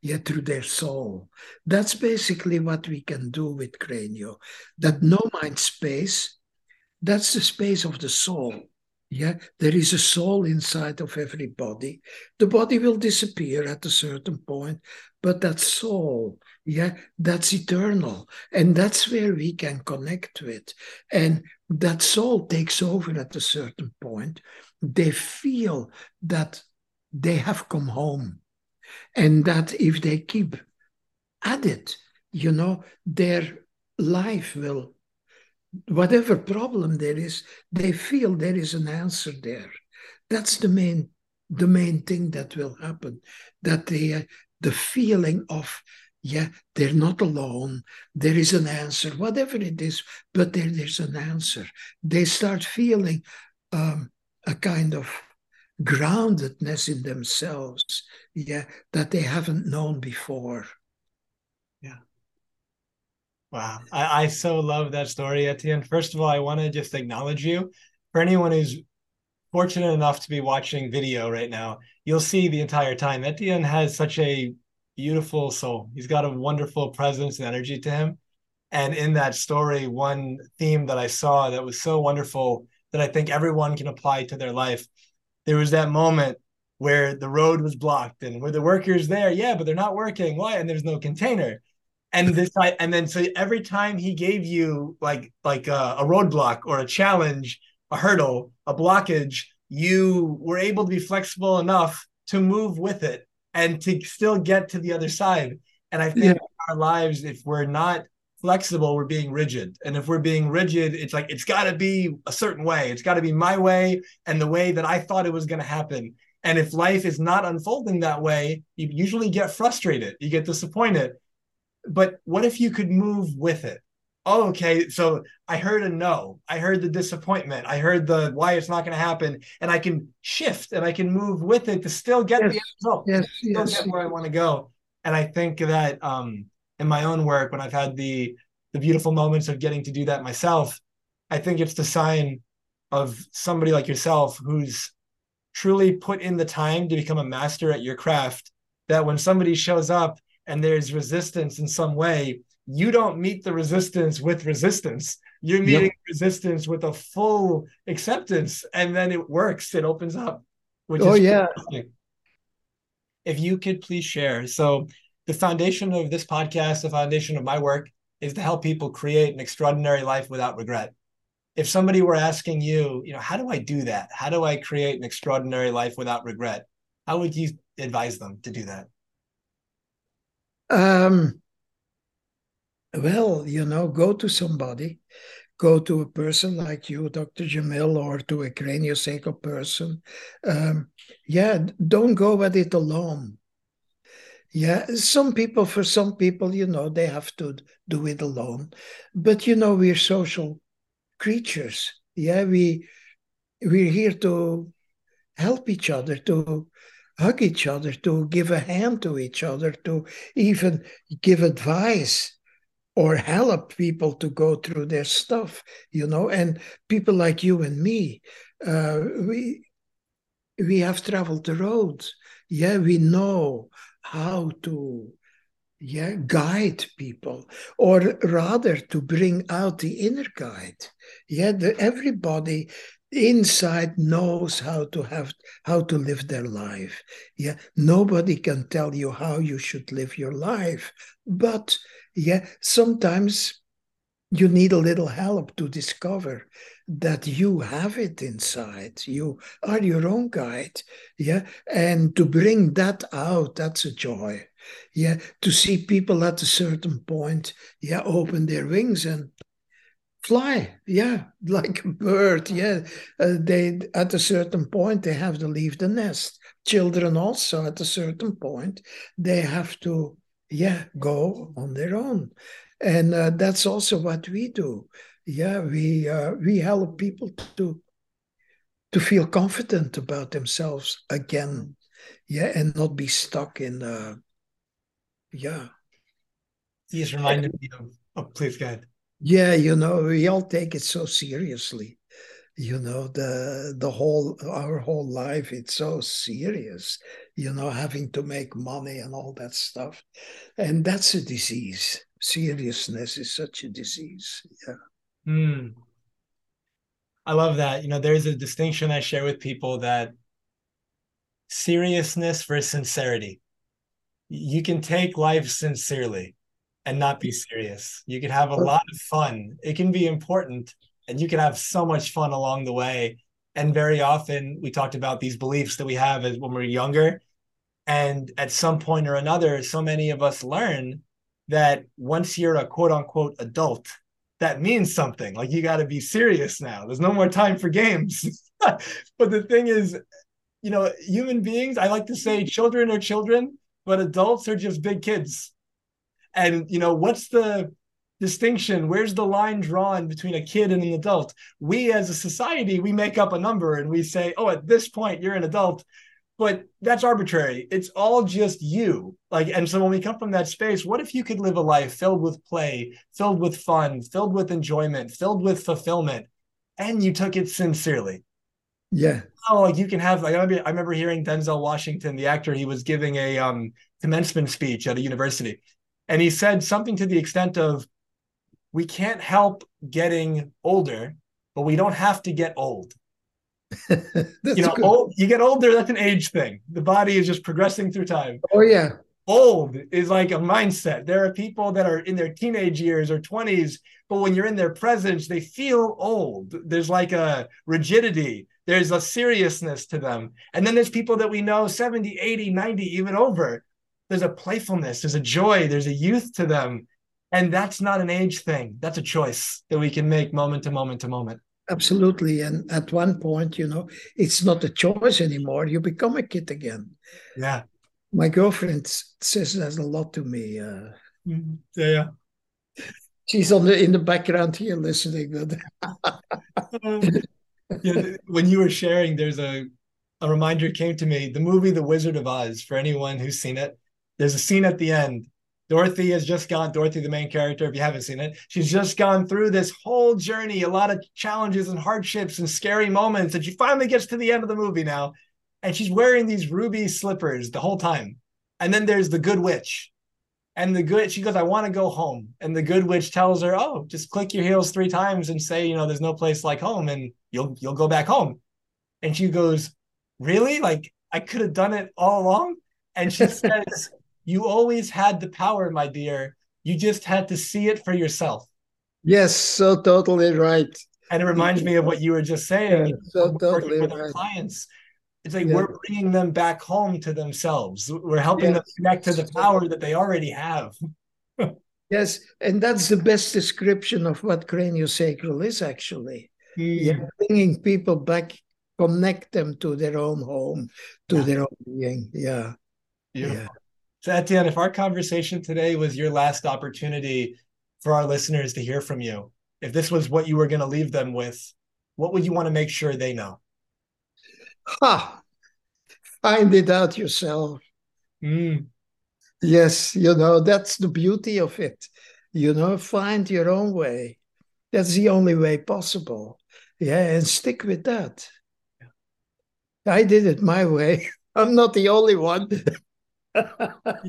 Yeah, through their soul. That's basically what we can do with Cranio. That no mind space, that's the space of the soul. Yeah, there is a soul inside of every body. The body will disappear at a certain point, but that soul, that's eternal. And that's where we can connect with. And that soul takes over at a certain point. They feel that they have come home. And that if they keep at it, you know, their life will, whatever problem there is, they feel there is an answer there. That's the main thing that will happen, that the feeling of, they're not alone, there is an answer, whatever it is, but there's an answer. They start feeling a kind of groundedness in themselves, that they haven't known before. Yeah. Wow. I so love that story, Etienne. First of all, I want to just acknowledge you. For anyone who's fortunate enough to be watching video right now, you'll see the entire time Etienne has such a beautiful soul. He's got a wonderful presence and energy to him. And in that story, one theme that I saw that was so wonderful that I think everyone can apply to their life. There was that moment where the road was blocked and where the workers there, but they're not working. Why? And there's no container. And this, and then so every time he gave you like a roadblock or a challenge, a hurdle, a blockage, you were able to be flexible enough to move with it and to still get to the other side. And I think in our lives, if we're not flexible, we're being rigid. And if we're being rigid, it's like, it's got to be a certain way. It's got to be my way and the way that I thought it was going to happen. And if life is not unfolding that way, you usually get frustrated. You get disappointed. But what if you could move with it? Oh, okay. So I heard a no. I heard the disappointment. I heard the why it's not going to happen. And I can shift and I can move with it to still get the result. Still get where I want to go. And I think that, in my own work, when I've had the beautiful moments of getting to do that myself, I think it's the sign of somebody like yourself who's truly put in the time to become a master at your craft, that when somebody shows up and there's resistance in some way, you don't meet the resistance with resistance. You're meeting resistance with a full acceptance, and then it works. It opens up. Which is fantastic. If you could please share. So the foundation of this podcast, the foundation of my work, is to help people create an extraordinary life without regret. If somebody were asking you, you know, how do I do that? How do I create an extraordinary life without regret? How would you advise them to do that? Well, you know, go to somebody, go to a person like you, Dr. Jamil, or to a craniosacral person. Don't go at it alone. Yeah, for some people, you know, they have to do it alone. But, you know, we're social creatures. Yeah, we're here to help each other, to hug each other, to give a hand to each other, to even give advice or help people to go through their stuff, you know. And people like you and me, we have traveled the road. Yeah, we know how to guide people, or rather to bring out the inner guide. Yeah, everybody inside knows how to live their life. Yeah, nobody can tell you how you should live your life, but sometimes you need a little help to discover that you have it inside. You are your own guide, and to bring that out, that's a joy. Yeah, to see people at a certain point, open their wings and fly, like a bird. They at a certain point they have to leave the nest. Children also at a certain point they have to go on their own, and that's also what we do. We help people to feel confident about themselves again, and not be stuck in. He just reminded me of. Oh, please go ahead. Yeah, you know, we all take it so seriously. You know, our whole life, it's so serious, you know, having to make money and all that stuff. And that's a disease. Seriousness is such a disease. Yeah. Mm. I love that. You know, there's a distinction I share with people, that seriousness versus sincerity. You can take life sincerely and not be serious. You can have a lot of fun. It can be important, and you can have so much fun along the way. And very often we talked about these beliefs that we have as when we're younger. And at some point or another, so many of us learn that once you're a quote unquote adult, that means something. Like, you got to be serious now. There's no more time for games. But the thing is, you know, human beings, I like to say children are children, but adults are just big kids. And, you know, what's the distinction? Where's the line drawn between a kid and an adult? We as a society, we make up a number and we say, oh, at this point, you're an adult. But that's arbitrary. It's all just you. Like, and so when we come from that space, what if you could live a life filled with play, filled with fun, filled with enjoyment, filled with fulfillment, and you took it sincerely? Yeah. Oh, like you can have, like, I remember hearing Denzel Washington, the actor, he was giving a commencement speech at a university. And he said something to the extent of, we can't help getting older, but we don't have to get old. You know, old, you get older, that's an age thing. The body is just progressing through time. Oh, yeah. Old is like a mindset. There are people that are in their teenage years or 20s, but when you're in their presence, they feel old. There's like a rigidity. There's a seriousness to them. And then there's people that we know 70, 80, 90, even over. There's a playfulness, there's a joy, there's a youth to them. And that's not an age thing. That's a choice that we can make moment to moment to moment. Absolutely. And at one point, you know, it's not a choice anymore. You become a kid again. Yeah. My girlfriend says that a lot to me. Yeah. She's in the background here listening. When you were sharing, there's a reminder came to me, the movie The Wizard of Oz, for anyone who's seen it. There's a scene at the end. Dorothy, the main character, if you haven't seen it, she's just gone through this whole journey, a lot of challenges and hardships and scary moments, and she finally gets to the end of the movie now. and she's wearing these ruby slippers the whole time. And then there's the good witch. And she goes, I want to go home. And the good witch tells her, oh, just click your heels 3 times and say, there's no place like home, and you'll go back home. And she goes, really? Like, I could have done it all along? And she says, you always had the power, my dear. You just had to see it for yourself. Yes, so totally right. And it reminds me of what you were just saying. Yeah, so totally with our clients. It's like we're bringing them back home to themselves. We're helping them connect to the power that they already have. Yes, and that's the best description of what craniosacral is, actually. Yeah. Bringing people back, connect them to their own home, to their own being. Yeah. Beautiful. Yeah. So, Etienne, if our conversation today was your last opportunity for our listeners to hear from you, if this was what you were going to leave them with, what would you want to make sure they know? Find it out yourself. Yes, that's the beauty of it. Find your own way. That's the only way possible. Yeah, and stick with that. Yeah. I did it my way. I'm not the only one.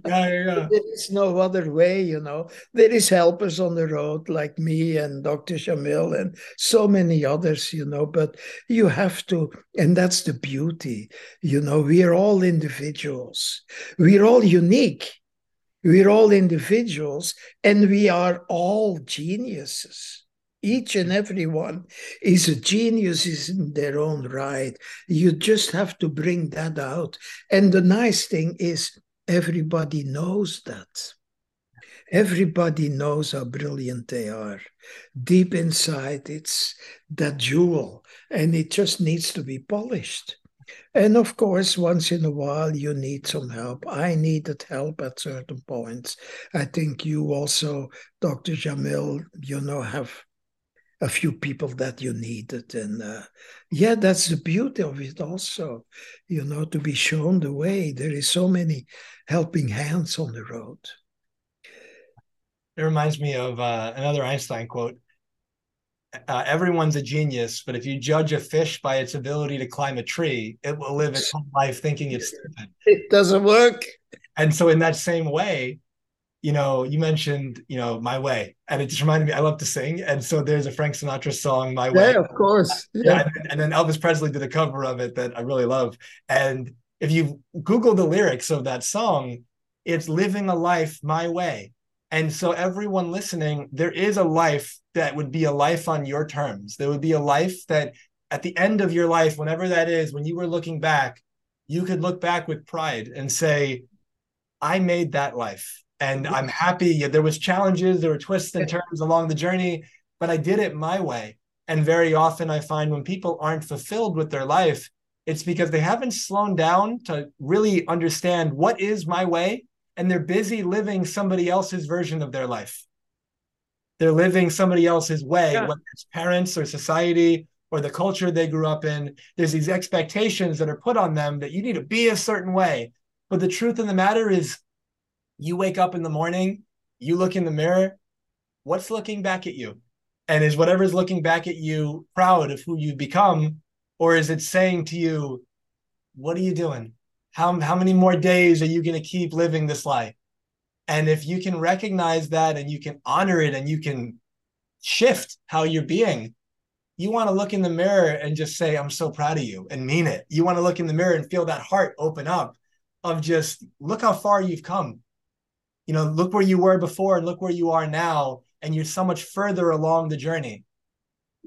There is no other way, There is helpers on the road like me and Dr. Jamil and so many others, But you have to, and that's the beauty, We are all individuals. We're all unique. We're all individuals, and we are all geniuses. Each and every one is a genius in their own right. You just have to bring that out. And the nice thing is, everybody knows that. Everybody knows how brilliant they are. Deep inside, it's that jewel, and it just needs to be polished. And of course, once in a while, you need some help. I needed help at certain points. I think you also, Dr. Jamil, have a few people that you needed. And that's the beauty of it also, to be shown the way. There is so many helping hands on the road. It reminds me of another Einstein quote. Everyone's a genius, but if you judge a fish by its ability to climb a tree, it will live its whole life thinking it's stupid. It doesn't work. And so in that same way, you mentioned, my way, and it just reminded me, I love to sing. And so there's a Frank Sinatra song, My Way. Yeah, of course. Yeah. And then Elvis Presley did a cover of it that I really love. And if you Google the lyrics of that song, it's living a life my way. And so everyone listening, there is a life that would be a life on your terms. There would be a life that at the end of your life, whenever that is, when you were looking back, you could look back with pride and say, I made that life. And I'm happy. Yeah, there was challenges, there were twists and turns along the journey, but I did it my way. And very often I find when people aren't fulfilled with their life, it's because they haven't slowed down to really understand what is my way, and they're busy living somebody else's version of their life. They're living somebody else's way, whether it's parents or society or the culture they grew up in. There's these expectations that are put on them that you need to be a certain way. But the truth of the matter is, you wake up in the morning, you look in the mirror, what's looking back at you? And is whatever's looking back at you proud of who you've become? Or is it saying to you, what are you doing? How many more days are you going to keep living this life? And if you can recognize that and you can honor it and you can shift how you're being, you want to look in the mirror and just say, I'm so proud of you, and mean it. You want to look in the mirror and feel that heart open up of just, look how far you've come. Look where you were before and look where you are now, and you're so much further along the journey.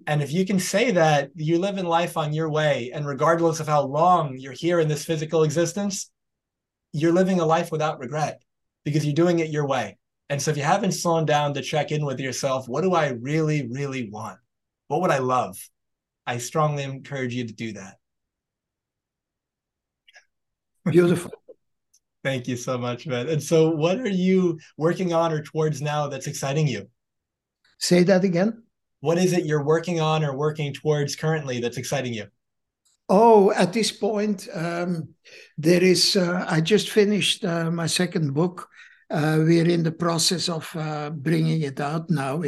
And if you can say that, you're living life on your way, and regardless of how long you're here in this physical existence, you're living a life without regret because you're doing it your way. And so if you haven't slowed down to check in with yourself, what do I really, really want? What would I love? I strongly encourage you to do that. Beautiful. Thank you so much, man. And so what are you working on or towards now that's exciting you? Say that again. What is it you're working on or working towards currently that's exciting you? Oh, at this point, I just finished my second book. We're in the process of bringing it out now.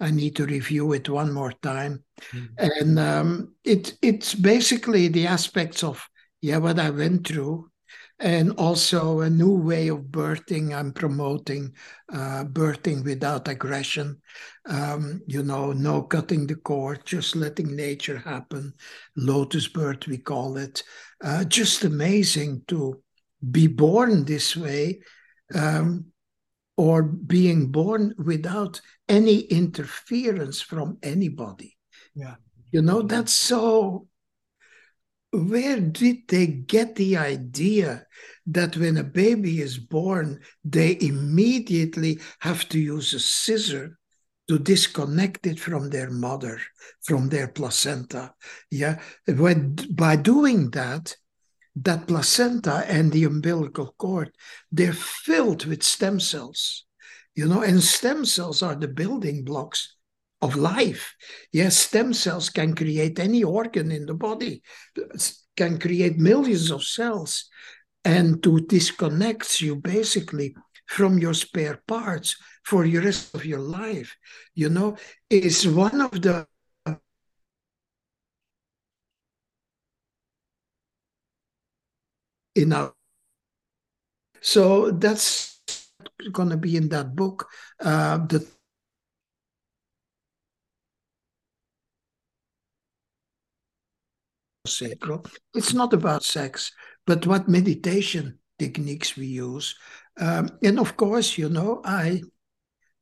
I need to review it one more time. Mm-hmm. And it's basically the aspects of yeah, what I went through. And also a new way of birthing. I'm promoting birthing without aggression. You know, no cutting the cord, just letting nature happen. Lotus birth, we call it. Just amazing to be born this way, or being born without any interference from anybody. Yeah, you know, that's so... Where did they get the idea that when a baby is born, they immediately have to use a scissor to disconnect it from their mother, from their placenta? Yeah, by doing that, that placenta and the umbilical cord, they're filled with stem cells, you know, and stem cells are the building blocks of life. Yes, stem cells can create any organ in the body, can create millions of cells, and to disconnect you basically from your spare parts for the rest of your life, you know, is one of the in our. So that's going to be in that book. The sacral. It's not about sex, but what meditation techniques we use. And of course, you know, I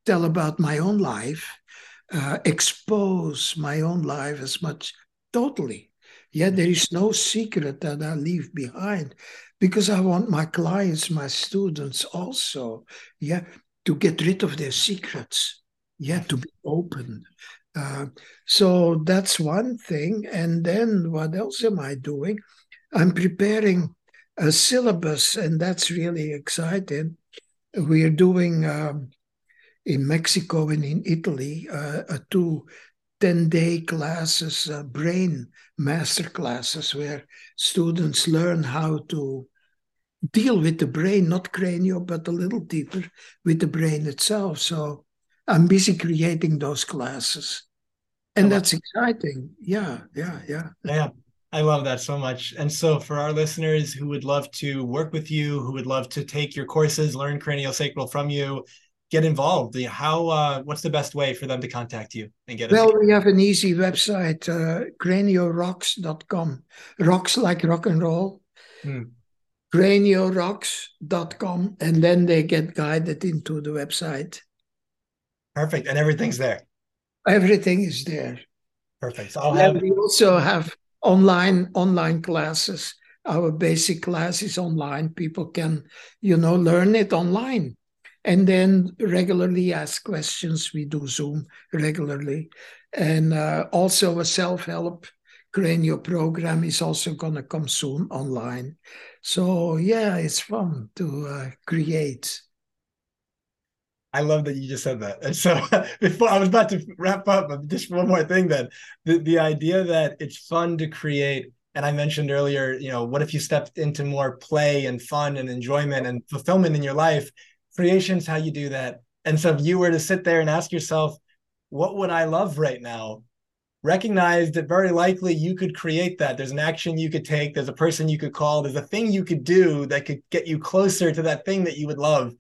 tell about my own life, expose my own life as much, totally. Yeah, there is no secret that I leave behind, because I want my clients, my students also, yeah, to get rid of their secrets, yeah, to be open. So that's one thing. And then what else am I doing? I'm preparing a syllabus, and that's really exciting. We're doing in Mexico and in Italy a 2 10-day classes, brain master classes, where students learn how to deal with the brain, not cranial, but a little deeper with the brain itself. So I'm busy creating those classes. And that's exciting. Yeah. I love that so much. And so for our listeners who would love to work with you, who would love to take your courses, learn craniosacral from you, get involved, how? What's the best way for them to contact you and get involved? Well, we have an easy website, craniorocks.com. Rocks like rock and roll. Craniorocks.com. And then they get guided into the website. Perfect. And everything's there. Everything is there. Perfect. So we also have online classes. Our basic class is online. People can, you know, learn it online. And then regularly ask questions. We do Zoom regularly. And also a self-help cranial program is also going to come soon online. So, yeah, it's fun to create. I love that you just said that. And so before I was about to wrap up, just one more thing then. The idea that it's fun to create, and I mentioned earlier, you know, what if you stepped into more play and fun and enjoyment and fulfillment in your life? Creation's how you do that. And so if you were to sit there and ask yourself, what would I love right now? Recognize that very likely you could create that. There's an action you could take. There's a person you could call. There's a thing you could do that could get you closer to that thing that you would love.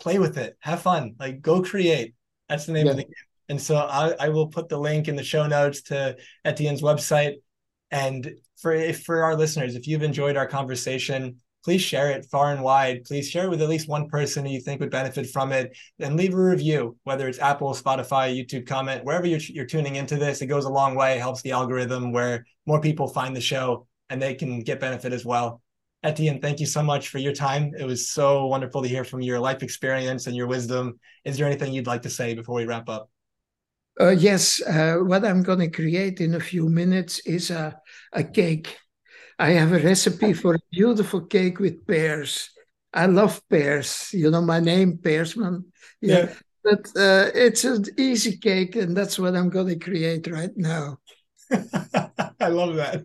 Play with it, have fun, like go create. That's the name of the game. And so I will put the link in the show notes to Etienne's website. And for our listeners, if you've enjoyed our conversation, please share it far and wide. Please share it with at least one person who you think would benefit from it. And leave a review, whether it's Apple, Spotify, YouTube comment, wherever you're tuning into this. It goes a long way, helps the algorithm where more people find the show and they can get benefit as well. Etienne, thank you so much for your time. It was so wonderful to hear from your life experience and your wisdom. Is there anything you'd like to say before we wrap up? Yes. What I'm going to create in a few minutes is a cake. I have a recipe for a beautiful cake with pears. I love pears. You know my name, Peirsman. Yeah. But it's an easy cake, and that's what I'm going to create right now. I love that.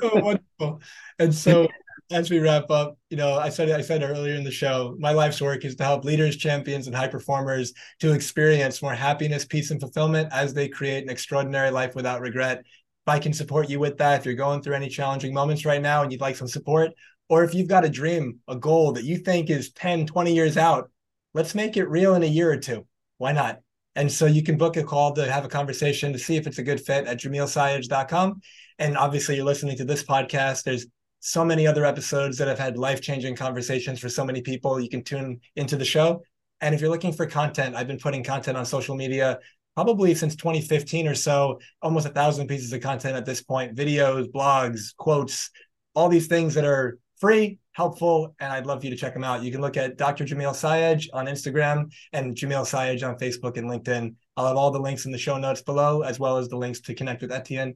So wonderful. And so as we wrap up, you know, I said earlier in the show, my life's work is to help leaders, champions, and high performers to experience more happiness, peace, and fulfillment as they create an extraordinary life without regret. I can support you with that. If you're going through any challenging moments right now and you'd like some support, or if you've got a dream, a goal that you think is 10, 20 years out, let's make it real in a year or two. Why not? And so you can book a call to have a conversation to see if it's a good fit at jamilsayegh.com. And obviously you're listening to this podcast. There's so many other episodes that have had life-changing conversations for so many people. You can tune into the show. And if you're looking for content, I've been putting content on social media probably since 2015 or so, almost 1,000 pieces of content at this point, videos, blogs, quotes, all these things that are free, helpful, and I'd love for you to check them out. You can look at Dr. Jamil Sayegh on Instagram and Jamil Sayegh on Facebook and LinkedIn. I'll have all the links in the show notes below, as well as the links to connect with Etienne.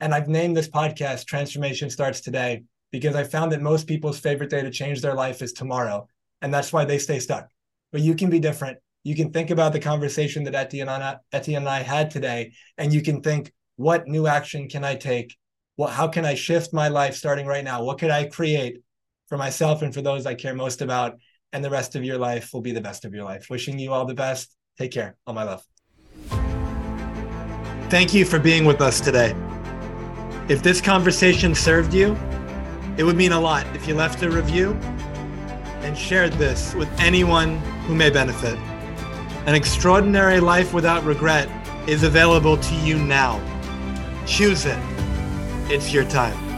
And I've named this podcast Transformation Starts Today, because I found that most people's favorite day to change their life is tomorrow. And that's why they stay stuck. But you can be different. You can think about the conversation that Etienne and I had today, and you can think, what new action can I take? How can I shift my life starting right now? What could I create for myself and for those I care most about? And the rest of your life will be the best of your life. Wishing you all the best. Take care. All my love. Thank you for being with us today. If this conversation served you, it would mean a lot if you left a review and shared this with anyone who may benefit. An extraordinary life without regret is available to you now. Choose it. It's your time.